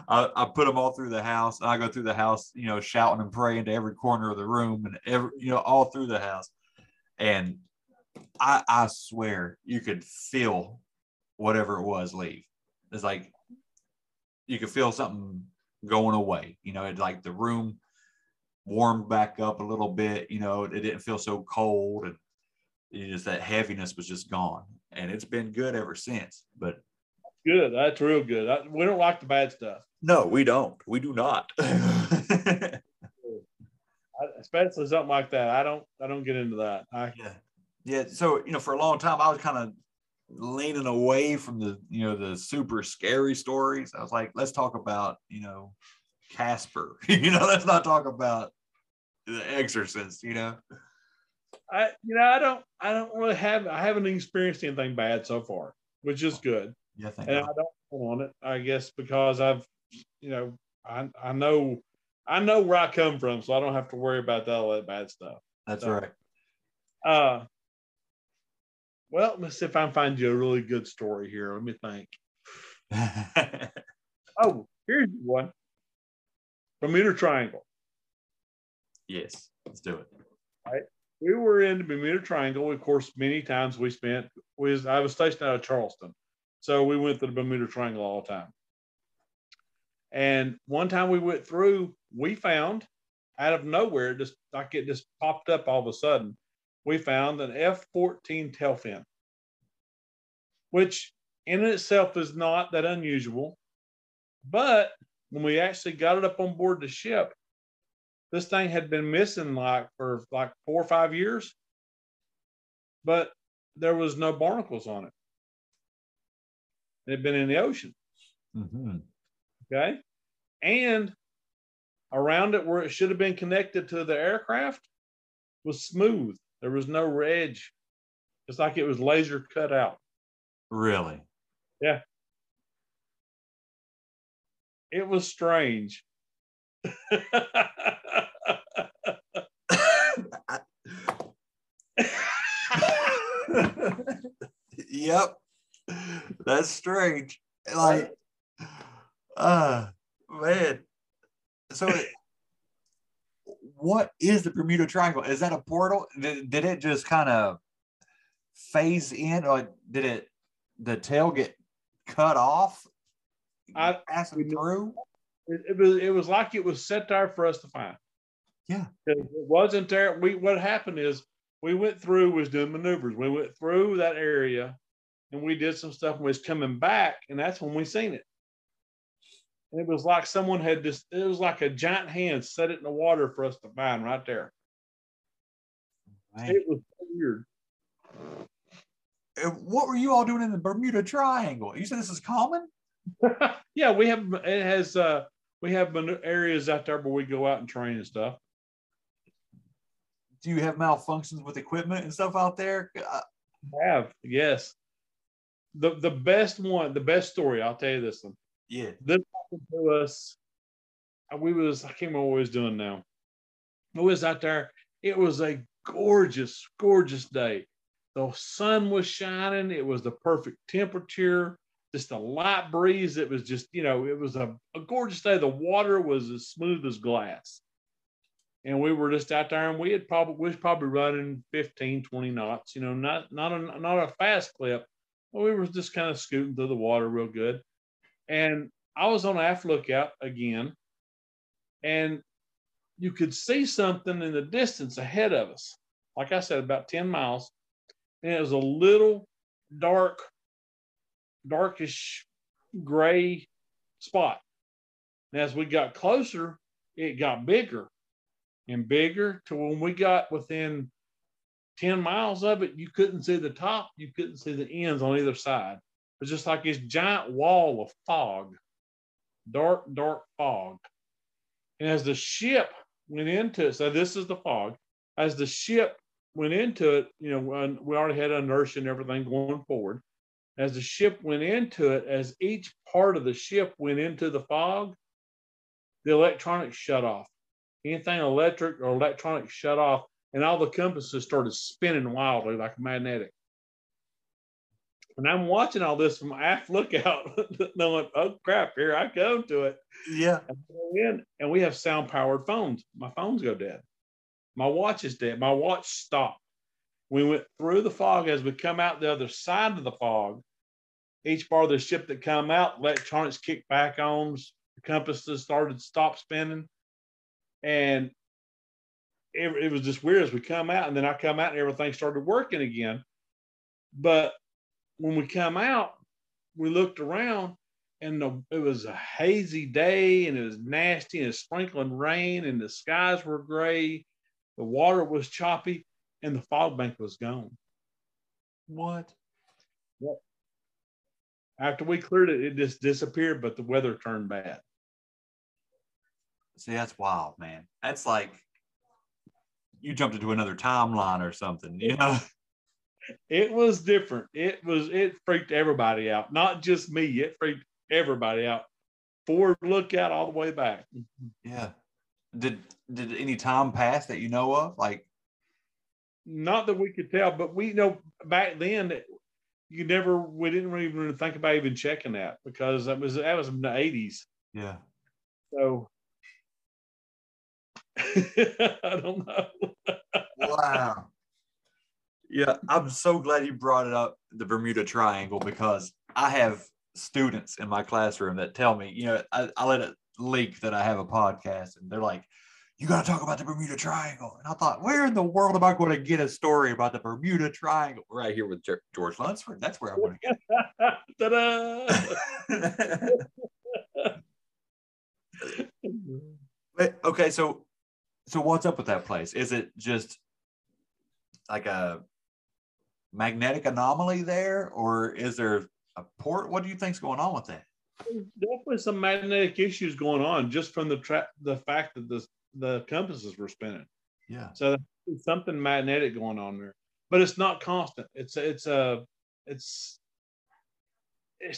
I put them all through the house. And I go through the house, you know, shouting and praying to every corner of the room and every, you know, all through the house. And I swear you could feel whatever it was leave. It's like you could feel something going away, you know. It like the room warmed back up a little bit, you know. It didn't feel so cold, and you know, just that heaviness was just gone, and it's been good ever since. But good, that's real good. We don't like the bad stuff. No, we don't. We do not. Especially something like that. I don't get into that. Yeah. So you know, for a long time, I was kind of leaning away from the, you know, the super scary stories. I was like, let's talk about, you know, Casper. You know, let's not talk about The Exorcist. You know, I don't really have, I haven't experienced anything bad so far, which is good. Yeah, and I don't want it, I guess, because I've, you know, I know where I come from, so I don't have to worry about that, all that bad stuff. That's so, right. Well, let's see if I can find you a really good story here. Let me think. Oh, here's one. Bermuda Triangle. Yes, let's do it. All right. We were in the Bermuda Triangle. Of course, many times we spent, I was stationed out of Charleston. So we went to the Bermuda Triangle all the time. And one time we went through, we found out of nowhere, just like it just popped up all of a sudden, we found an F-14 tail fin, which in itself is not that unusual. But when we actually got it up on board the ship, this thing had been missing for 4 or 5 years, but there was no barnacles on it. It had been in the ocean. Mm-hmm. Okay. And around it where it should have been connected to the aircraft was smooth. There was no edge. It's like it was laser cut out. Really? Yeah. It was strange. Yep. That's strange. Like, man. So what is the Bermuda Triangle? Is that a portal? Did it just kind of phase in, or did it, the tail get cut off? Passing through. It was like it was set there for us to find. Yeah, it wasn't there. What happened is we went through, was doing maneuvers. We went through that area, and we did some stuff. And we was coming back, and that's when we seen it. It was like someone had just, it was like a giant hand set it in the water for us to find right there. Man. It was weird. What were you all doing in the Bermuda Triangle? You said this is common? Yeah, we have areas out there where we go out and train and stuff. Do you have malfunctions with equipment and stuff out there? Yes. The best story, I'll tell you this one. Yeah. This happened to us. I can't remember what we was doing now. We was out there. It was a gorgeous, gorgeous day. The sun was shining. It was the perfect temperature. Just a light breeze. It was just, you know, it was a gorgeous day. The water was as smooth as glass. and we were just out there, and we had probably running 15, 20 knots, you know, not a fast clip, but we were just kind of scooting through the water real good. And I was on aft lookout again, and you could see something in the distance ahead of us. Like I said, about 10 miles, and it was a little darkish gray spot. And as we got closer, it got bigger and bigger, to when we got within 10 miles of it, you couldn't see the top, you couldn't see the ends on either side. It was just like this giant wall of fog, dark fog. And as the ship went into it, so this is the fog, as the ship went into it, you know, we already had inertia and everything going forward. As the ship went into it, as each part of the ship went into the fog, the electronics shut off. Anything electric or electronic shut off, and all the compasses started spinning wildly like magnetic. And I'm watching all this from aft lookout, knowing, oh crap, here I come to it. Yeah. And we have sound powered phones. My phones go dead. My watch is dead. My watch stopped. We went through the fog. As we come out the other side of the fog, each part of the ship that come out, electronics kicked back on, the compasses stopped spinning. And it was just weird as we come out, and then I come out and everything started working again. But when we come out, we looked around, and it was a hazy day, and it was nasty, and it was sprinkling rain, and the skies were gray, the water was choppy, and the fog bank was gone. What? Yep. After we cleared it, it just disappeared, but the weather turned bad. See, that's wild, man. That's like you jumped into another timeline or something, you know? It was different. It freaked everybody out. Not just me. It freaked everybody out. Forward lookout all the way back. Yeah. Did any time pass that you know of? Like, not that we could tell, but we know back then that we didn't even think about even checking that, because that was in the 80s. Yeah. So I don't know. Wow. Yeah, I'm so glad you brought it up, the Bermuda Triangle, because I have students in my classroom that tell me, you know, I let it leak that I have a podcast, and they're like, you got to talk about the Bermuda Triangle. And I thought, where in the world am I going to get a story about the Bermuda Triangle? Right here with George Lunsford. That's where I'm going to get it. Ta-da! Okay, so what's up with that place? Is it just like a magnetic anomaly there, or is there a port? What do you think's going on with that? There's definitely some magnetic issues going on, just from the fact that the compasses were spinning. Yeah. So there's something magnetic going on there, but it's not constant. It's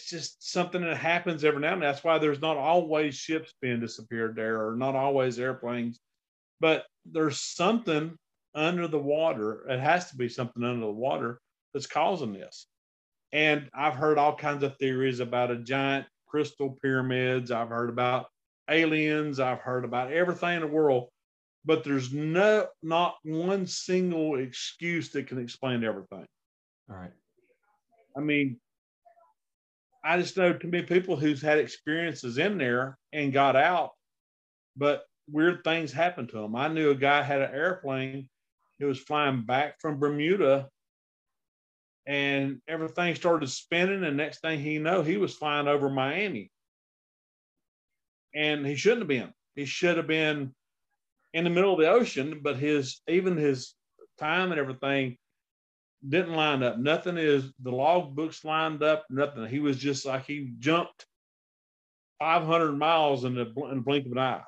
just something that happens every now and then. That's why there's not always ships being disappeared there, or not always airplanes, but there's something under the water. It has to be something under the water that's causing this. And I've heard all kinds of theories about a giant crystal pyramids. I've heard about aliens. I've heard about everything in the world, but there's not one single excuse that can explain everything. All right. I mean, I just know too many people who's had experiences in there and got out, but weird things happened to them. I knew a guy had an airplane. It was flying back from Bermuda, and everything started spinning. And next thing he knew, he was flying over Miami, and he shouldn't have been. He should have been in the middle of the ocean, but even his time and everything didn't line up. Nothing is the log books lined up. Nothing. He was just like he jumped 500 miles in the blink of an eye.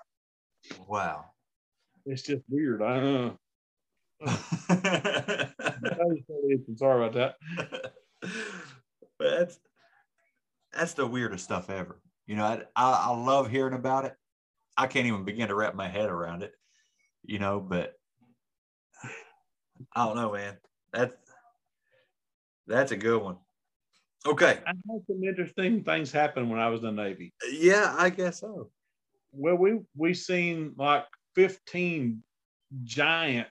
Wow, it's just weird. I don't know. I'm sorry about that. But that's the weirdest stuff ever. You know, I love hearing about it. I can't even begin to wrap my head around it. You know, but I don't know, man. That's a good one. Okay. I had some interesting things happen when I was in the Navy. Yeah, I guess so. Well, we seen like 15 giant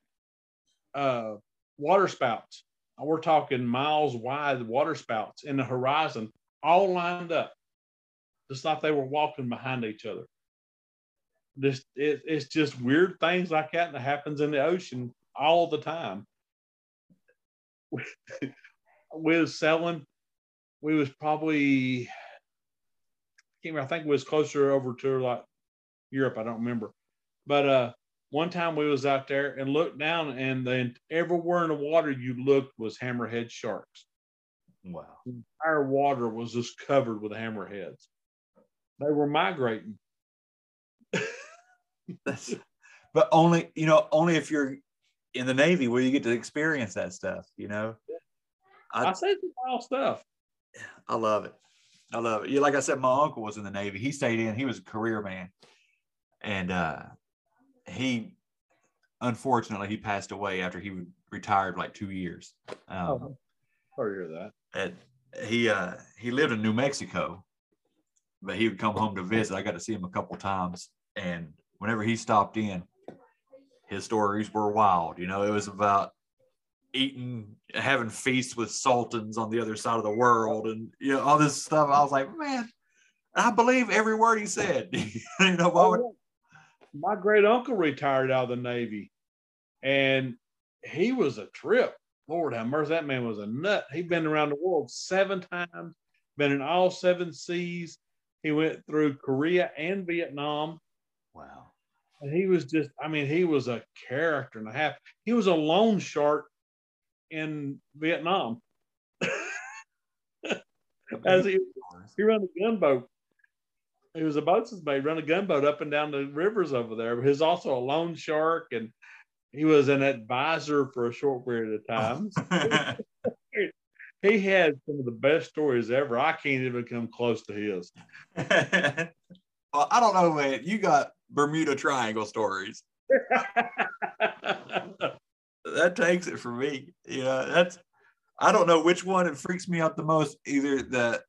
water spouts. We're talking miles wide water spouts in the horizon, all lined up. It's like they were walking behind each other. It's just weird things like that that happens in the ocean all the time. We was sailing. We was probably, I think we was closer over to like Europe. I don't remember. But one time we was out there and looked down, and then everywhere in the water you looked was hammerhead sharks. Wow. The entire water was just covered with hammerheads. They were migrating. But only, you know, only if you're in the Navy where you get to experience that stuff, you know. I say some wild stuff. I love it. I love it. Yeah, like I said, my uncle was in the Navy. He stayed in. He was a career man. And he, unfortunately, he passed away after he retired like 2 years. Sorry to hear that. And he lived in New Mexico, but he would come home to visit. I got to see him a couple times. And whenever he stopped in, his stories were wild. You know, it was about eating, having feasts with sultans on the other side of the world, and you know, all this stuff. I was like, man, I believe every word he said. You know, my great uncle retired out of the Navy, and he was a trip. Lord have mercy, that man was a nut. He'd been around the world 7 times, been in all 7 seas. He went through Korea and Vietnam. Wow. And he was just, I mean, he was a character and a half. He was a loan shark in Vietnam. As he ran a gunboat. He was a boatswain's mate, run a gunboat up and down the rivers over there. He was also a loan shark, and he was an advisor for a short period of time. He had some of the best stories ever. I can't even come close to his. Well, I don't know, man. You got Bermuda Triangle stories. That takes it for me. You know, that's, I don't know which one it freaks me out the most, either the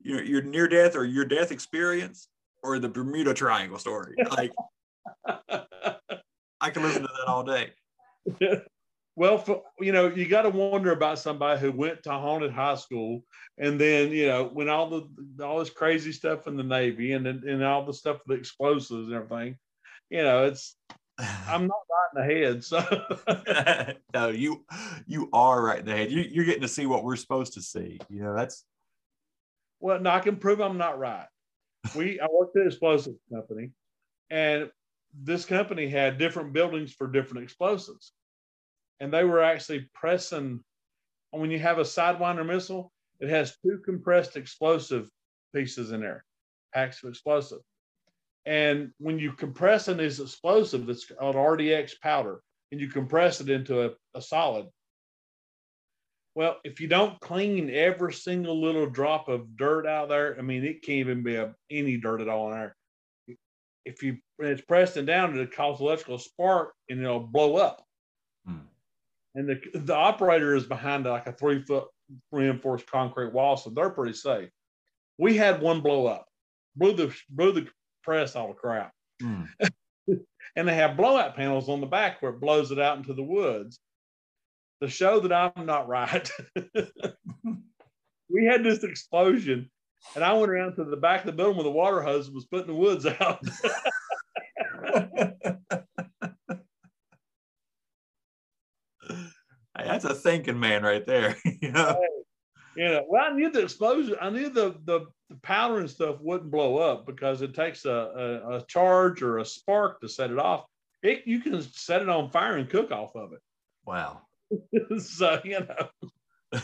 your near death or your death experience or the Bermuda Triangle story. Like, I can listen to that all day. Well, you know, you got to wonder about somebody who went to haunted high school, and then, you know, when all this crazy stuff in the Navy, and all the stuff with the explosives and everything, you know, it's, I'm not right in the head. So no, you are right in the head. You're getting to see what we're supposed to see. You know, that's, well, no, I can prove I'm not right. I worked at an explosives company, and this company had different buildings for different explosives. And they were actually pressing, when you have a Sidewinder missile, it has 2 compressed explosive pieces in there, packs of explosive. And when you compress an explosive, it's called RDX powder, and you compress it into a solid. Well, if you don't clean every single little drop of dirt out there, I mean, it can't even be any dirt at all in there. If you, when it's pressed and down, it'll cause electrical spark, and it'll blow up. And the operator is behind like a 3-foot reinforced concrete wall, so they're pretty safe. We had one blow up, blew the press all the crap. Mm. And they have blowout panels on the back where it blows it out into the woods to show that I'm not right. We had this explosion, and I went around to the back of the building with a water hose and was putting the woods out. Hey, that's a thinking man right there. You know? You know, well, I knew the explosion. I knew the powder and stuff wouldn't blow up because it takes a charge or a spark to set it off. You can set it on fire and cook off of it. Wow. So, you know.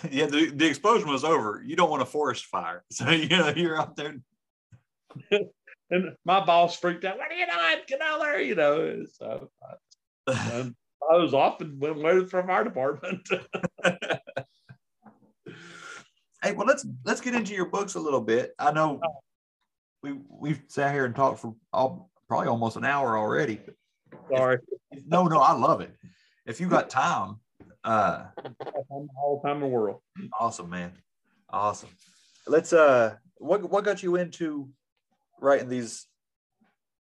Yeah, the explosion was over. You don't want a forest fire. So, you know, you're out there. And my boss freaked out. What are you doing? Get out there, you know. So, I was off and went away from our department. Hey, well, let's get into your books a little bit. I know we've sat here and talked for probably almost an hour already. Sorry. No, I love it. If you got time, all time in the world. Awesome, man. Awesome. Let's. What got you into writing these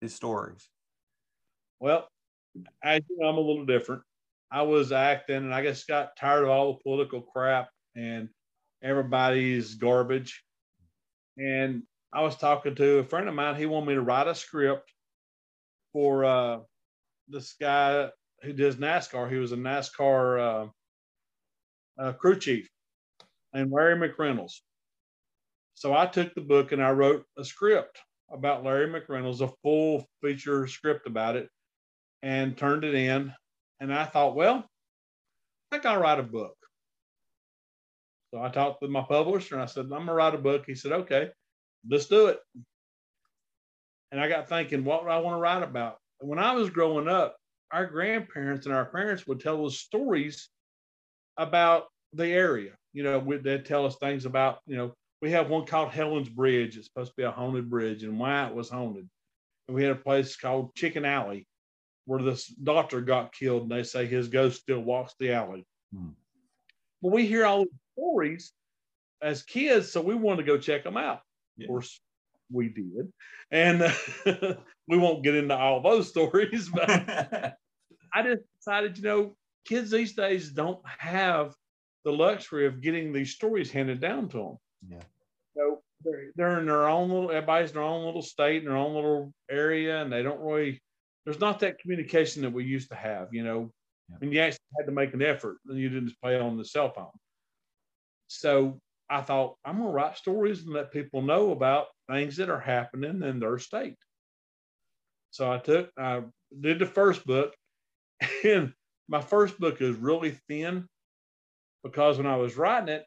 stories? Well, I'm a little different. I was acting, and I just got tired of all the political crap and everybody's garbage. And I was talking to a friend of mine. He wanted me to write a script for this guy who does NASCAR. He was a NASCAR crew chief, and Larry McReynolds. So I took the book and I wrote a script about Larry McReynolds, a full feature script about it, and turned it in. And I thought, well, I think I'll write a book. So I talked with my publisher and I said, I'm going to write a book. He said, okay, let's do it. And I got thinking, what would I want to write about? When I was growing up, our grandparents and our parents would tell us stories about the area. You know, they'd tell us things about, you know, we have one called Helen's Bridge. It's supposed to be a haunted bridge and why it was haunted. And we had a place called Chicken Alley where this doctor got killed, and they say his ghost still walks the alley. But we hear all these stories as kids, so we wanted to go check them out. Yeah. Of course, we did. And we won't get into all those stories, but I just decided, you know, kids these days don't have the luxury of getting these stories handed down to them. Yeah. So they're in their own little, everybody's in their own little state, in their own little area, and they don't really, there's not that communication that we used to have, you know, and you actually had to make an effort and you didn't play on the cell phone. So I thought, I'm going to write stories and let people know about things that are happening in their state. So I did the first book, and my first book is really thin because when I was writing it,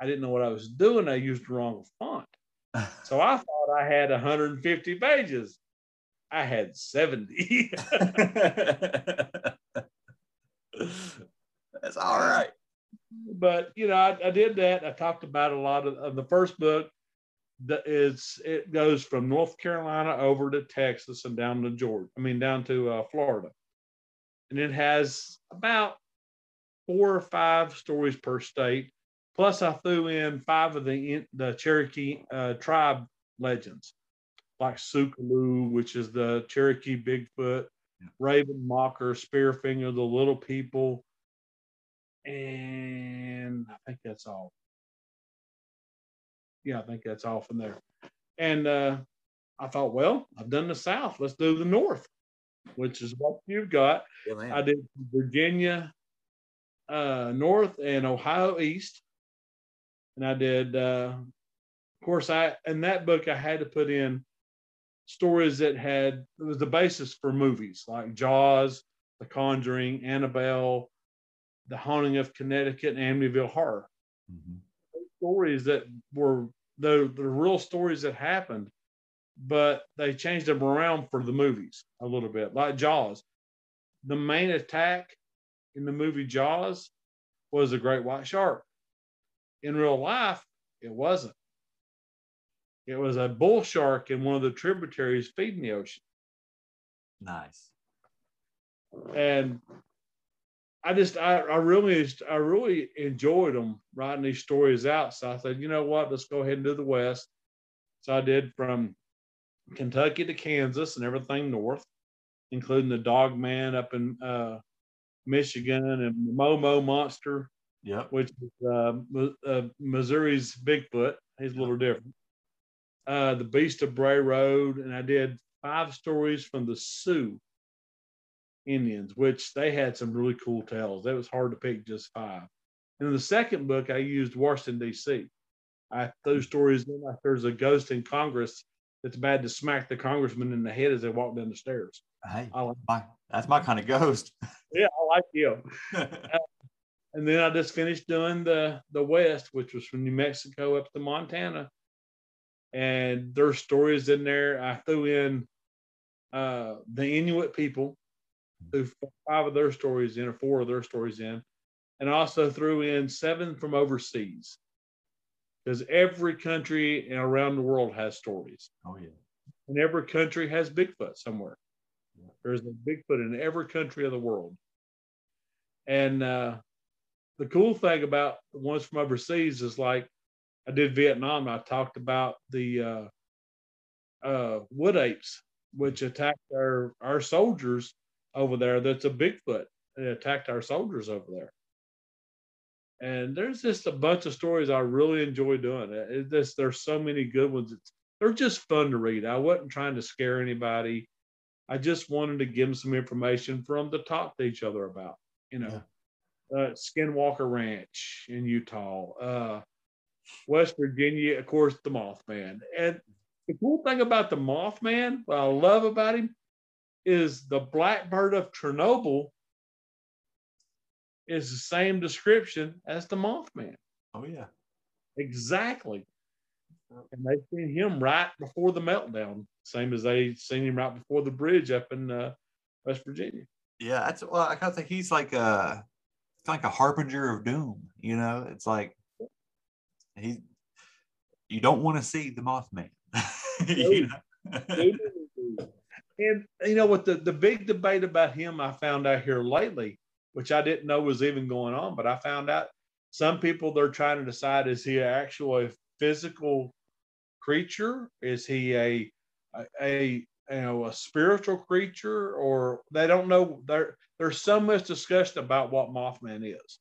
I didn't know what I was doing. I used the wrong font. So I thought I had 150 pages. I had 70. That's all right. But, you know, I did that. I talked about a lot of the first book. It goes from North Carolina over to Texas and down to Florida. And it has about 4 or 5 stories per state. Plus, I threw in 5 of the Cherokee tribe legends, like Sukaloo, which is the Cherokee Bigfoot, Raven Mocker, Spearfinger, the Little People, and I think that's all. Yeah, I think that's all from there. And I thought, well, I've done the South. Let's do the North, which is what you've got. Yeah, I did Virginia North and Ohio East. And I did, of course, in that book, I had to put in stories that it was the basis for movies like Jaws, The Conjuring, Annabelle, The Haunting of Connecticut, and Amityville Horror. Stories that were the real stories that happened, but they changed them around for the movies a little bit, like Jaws. The main attack in the movie Jaws was a great white shark. In real life, it wasn't. It was a bull shark in one of the tributaries feeding the ocean. Nice. And I really enjoyed them writing these stories out. So I said, you know what, let's go ahead and do the West. So I did from Kentucky to Kansas and everything north, including the Dog Man up in Michigan and the Momo Monster. Yeah, which is Missouri's Bigfoot. He's a little different. The Beast of Bray Road, and I did 5 stories from the Sioux Indians, which they had some really cool tales. That was hard to pick just 5. And in the second book, I used Washington, D.C. I threw stories in like there's a ghost in Congress that's bad to smack the congressman in the head as they walk down the stairs. Hey, that's my kind of ghost. Yeah, I like him. And then I just finished doing the West, which was from New Mexico up to Montana. And there's stories in there. I threw in the Inuit people, threw 5 of their stories in, or 4 of their stories in. And I also threw in 7 from overseas, because every country around the world has stories. Oh, yeah. And every country has Bigfoot somewhere. Yeah. There's a Bigfoot in every country of the world. And the cool thing about the ones from overseas is, like, I did Vietnam. I talked about the wood apes, which attacked our soldiers over there that's a Bigfoot and attacked our soldiers over there. And there's just a bunch of stories I really enjoy doing. There's so many good ones. They're just fun to read. I wasn't trying to scare anybody. I just wanted to give them some information for them to talk to each other about, you know. Yeah. Skinwalker Ranch in Utah, West Virginia, of course, the Mothman. And the cool thing about the Mothman, what I love about him, is the Blackbird of Chernobyl is the same description as the Mothman. Oh, yeah. Exactly. And they've seen him right before the meltdown, same as they seen him right before the bridge up in West Virginia. Yeah, that's, well, I kind of think he's like a harbinger of doom. You know, it's like you don't want to see the Mothman. You know? And you know what? The big debate about him I found out here lately, which I didn't know was even going on, but I found out some people they're trying to decide, is he actually physical creature? Is he a spiritual creature? Or they don't know. There's so much discussion about what Mothman is,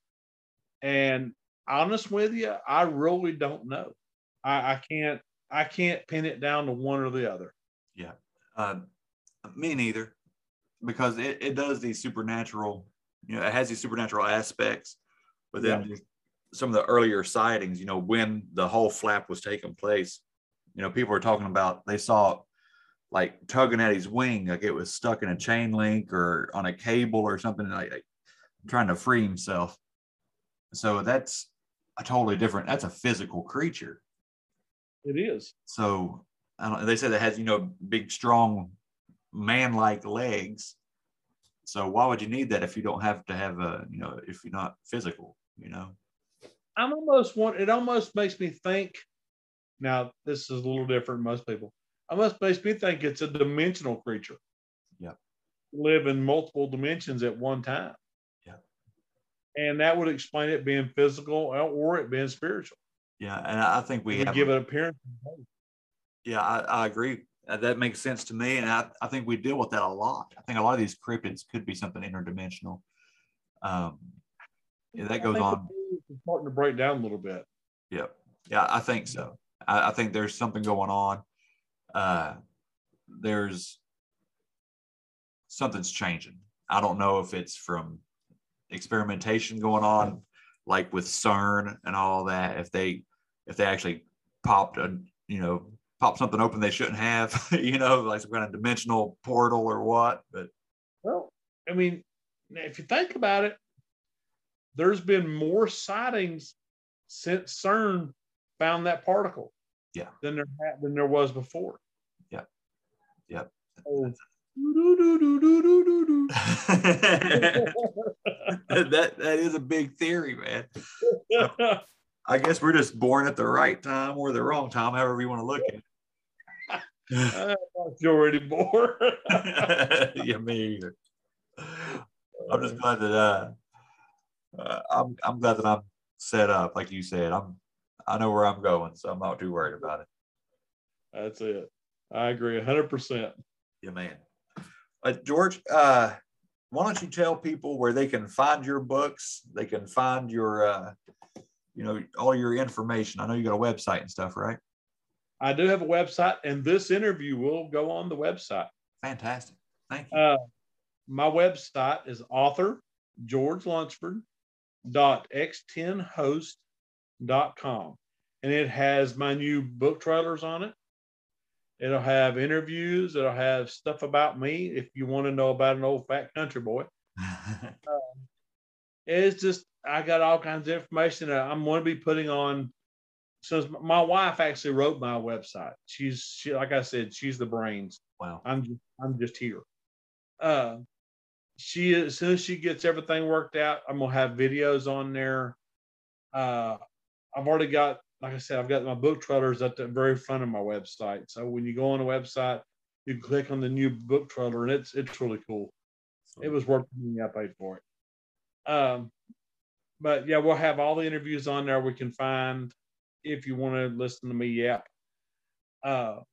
and honest with you, I really don't know. I can't pin it down to one or the other. Yeah, me neither, because it does these supernatural, you know, it has these supernatural aspects, but then yeah. Some of the earlier sightings, you know, when the whole flap was taking place, you know, people were talking about, they saw like tugging at his wing, like it was stuck in a chain link or on a cable or something, like trying to free himself. So that's a totally different, that's a physical creature. It is. So they said it has, you know, big, strong, man-like legs. So why would you need that if you don't have to have a, you know, if you're not physical, you know? It almost makes me think, now this is a little different than most people, almost makes me think it's a dimensional creature. Yeah. Live in multiple dimensions at one time. Yeah. And that would explain it being physical or it being spiritual. Yeah. And I think we have give it an appearance. Yeah, I agree. That makes sense to me. And I think we deal with that a lot. I think a lot of these cryptids could be something interdimensional. Yeah, that goes on. It's starting to break down a little bit. Yeah. Yeah, I think so. I think there's something going on. There's something's changing. I don't know if it's from experimentation going on, like with CERN and all that. If they actually popped something open they shouldn't have, you know, like some kind of dimensional portal or what. But well, I mean, if you think about it, there's been more sightings since CERN found that particle, yeah, than there was before. Yeah, yeah. Oh. that is a big theory, man. So, I guess we're just born at the right time or the wrong time, however you want to look at it. I'm not already born. Yeah, me either. I'm just glad that. I'm glad that I'm set up, like you said. I know where I'm going, so I'm not too worried about it. That's it. I agree 100%. Yeah, man. George, why don't you tell people where they can find your books? They can find your, you know, all your information. I know you got a website and stuff, right? I do have a website, and this interview will go on the website. Fantastic. Thank you. My website is author George Lunsford. .x10host.com, and it has my new book trailers on it. It'll have interviews. It'll have stuff about me if you want to know about an old fat country boy. It's just I got all kinds of information that I'm going to be putting on. Since my wife actually wrote my website, she like I said, she's the brains. Wow, I'm just here. She, as soon as she gets everything worked out, I'm gonna have videos on there. I've already got, like I said, I've got my book trailers at the very front of my website. So when you go on the website, you click on the new book trailer, and it's really cool. So, it was worth it. I paid for it. But yeah, we'll have all the interviews on there we can find if you want to listen to me. Yep. And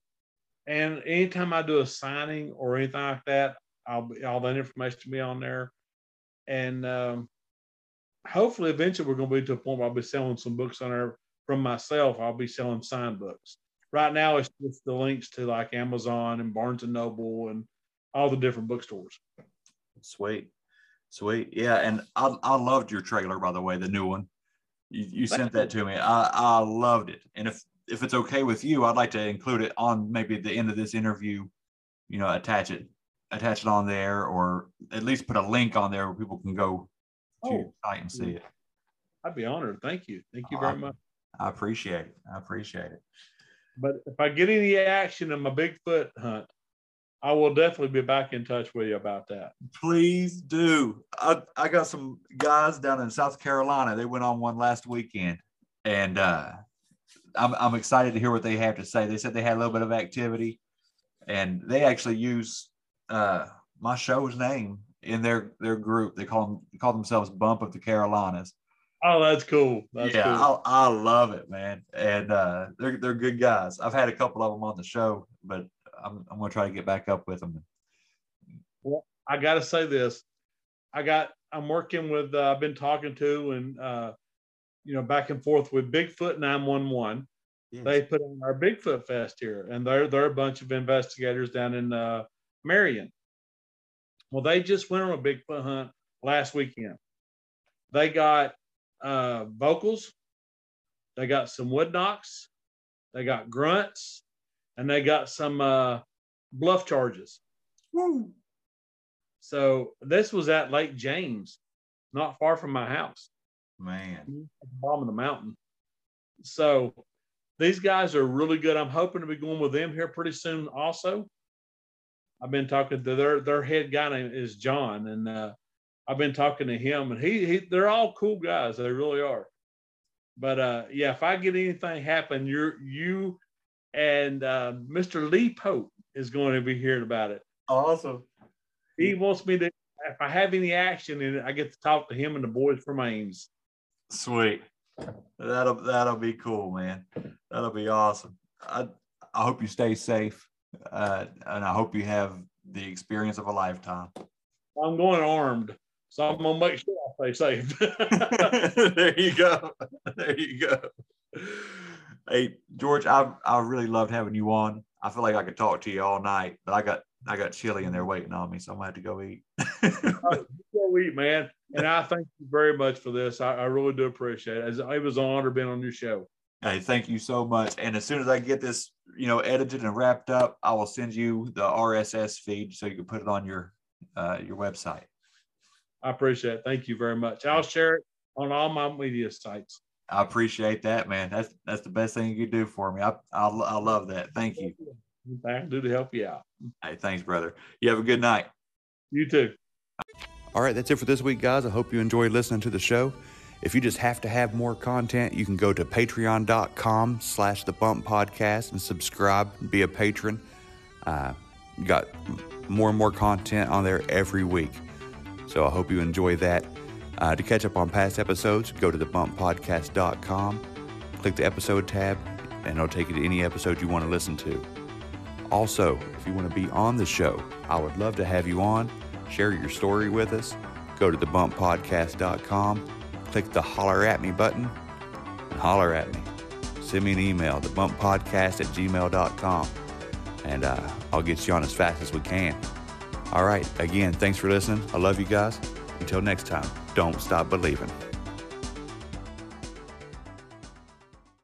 anytime I do a signing or anything like that, all that information will be on there. And hopefully eventually we're going to be to a point where I'll be selling some books on there from myself. I'll be selling signed books. Right now it's just the links to like Amazon and Barnes and Noble and all the different bookstores. Sweet. Sweet. Yeah. And I loved your trailer, by the way, the new one. You sent that to me. I loved it. And if it's okay with you, I'd like to include it on maybe the end of this interview, you know, attach it on there, or at least put a link on there where people can go to your site and see it. I'd be honored. Thank you. Thank you very much. I appreciate it. I appreciate it. But if I get any action in my Bigfoot hunt, I will definitely be back in touch with you about that. Please do. I got some guys down in South Carolina. They went on one last weekend, and I'm excited to hear what they have to say. They said they had a little bit of activity, and they actually use my show's name in their group. They call themselves Bump of the Carolinas. Oh, that's cool. That's cool. I love it, man. And they're good guys. I've had a couple of them on the show, but I'm going to try to get back up with them. Well, I got to say this. I'm working with, I've been talking to and, you know, back and forth with Bigfoot 911. Yes. They put on our Bigfoot Fest here, and they're a bunch of investigators down in Marion. Well, they just went on a Bigfoot hunt last weekend. They got vocals. They got some wood knocks. They got grunts. And they got some bluff charges. Woo. So this was at Lake James, not far from my house. Man. At the bottom of the mountain. So these guys are really good. I'm hoping to be going with them here pretty soon also. I've been talking to their head guy named is John. And I've been talking to him. And they're all cool guys. They really are. But, yeah, if I get anything happen, you and Mr. Lee Pope is going to be hearing about it. Awesome. He wants me to, if I have any action in it, I get to talk to him and the boys from Ames. Sweet. That'll be cool, man. That'll be awesome. I hope you stay safe, and I hope you have the experience of a lifetime. I'm going armed, so I'm going to make sure I stay safe. There you go. There you go. Hey, George, I really loved having you on. I feel like I could talk to you all night, but I got chili in there waiting on me, so I'm going to have to go eat. Go eat, man. And I thank you very much for this. I really do appreciate it. It was an honor being on your show. Hey, thank you so much. And as soon as I get this, you know, edited and wrapped up, I will send you the RSS feed so you can put it on your website. I appreciate it. Thank you very much. I'll share it on all my media sites. I appreciate that, man. That's the best thing you could do for me. I love that. Thank you. I can do to help you out. Hey, thanks, brother. You have a good night. You too. All right, that's it for this week, guys. I hope you enjoyed listening to the show. If you just have to have more content, you can go to patreon.com/thebumppodcast and subscribe and be a patron. You got more and more content on there every week. So I hope you enjoy that. To catch up on past episodes, go to thebumppodcast.com, click the episode tab, and it'll take you to any episode you want to listen to. Also, if you want to be on the show, I would love to have you on. Share your story with us. Go to thebumppodcast.com, click the Holler At Me button, and holler at me. Send me an email, thebumppodcast@gmail.com, and I'll get you on as fast as we can. All right, again, thanks for listening. I love you guys. Until next time, don't stop believing.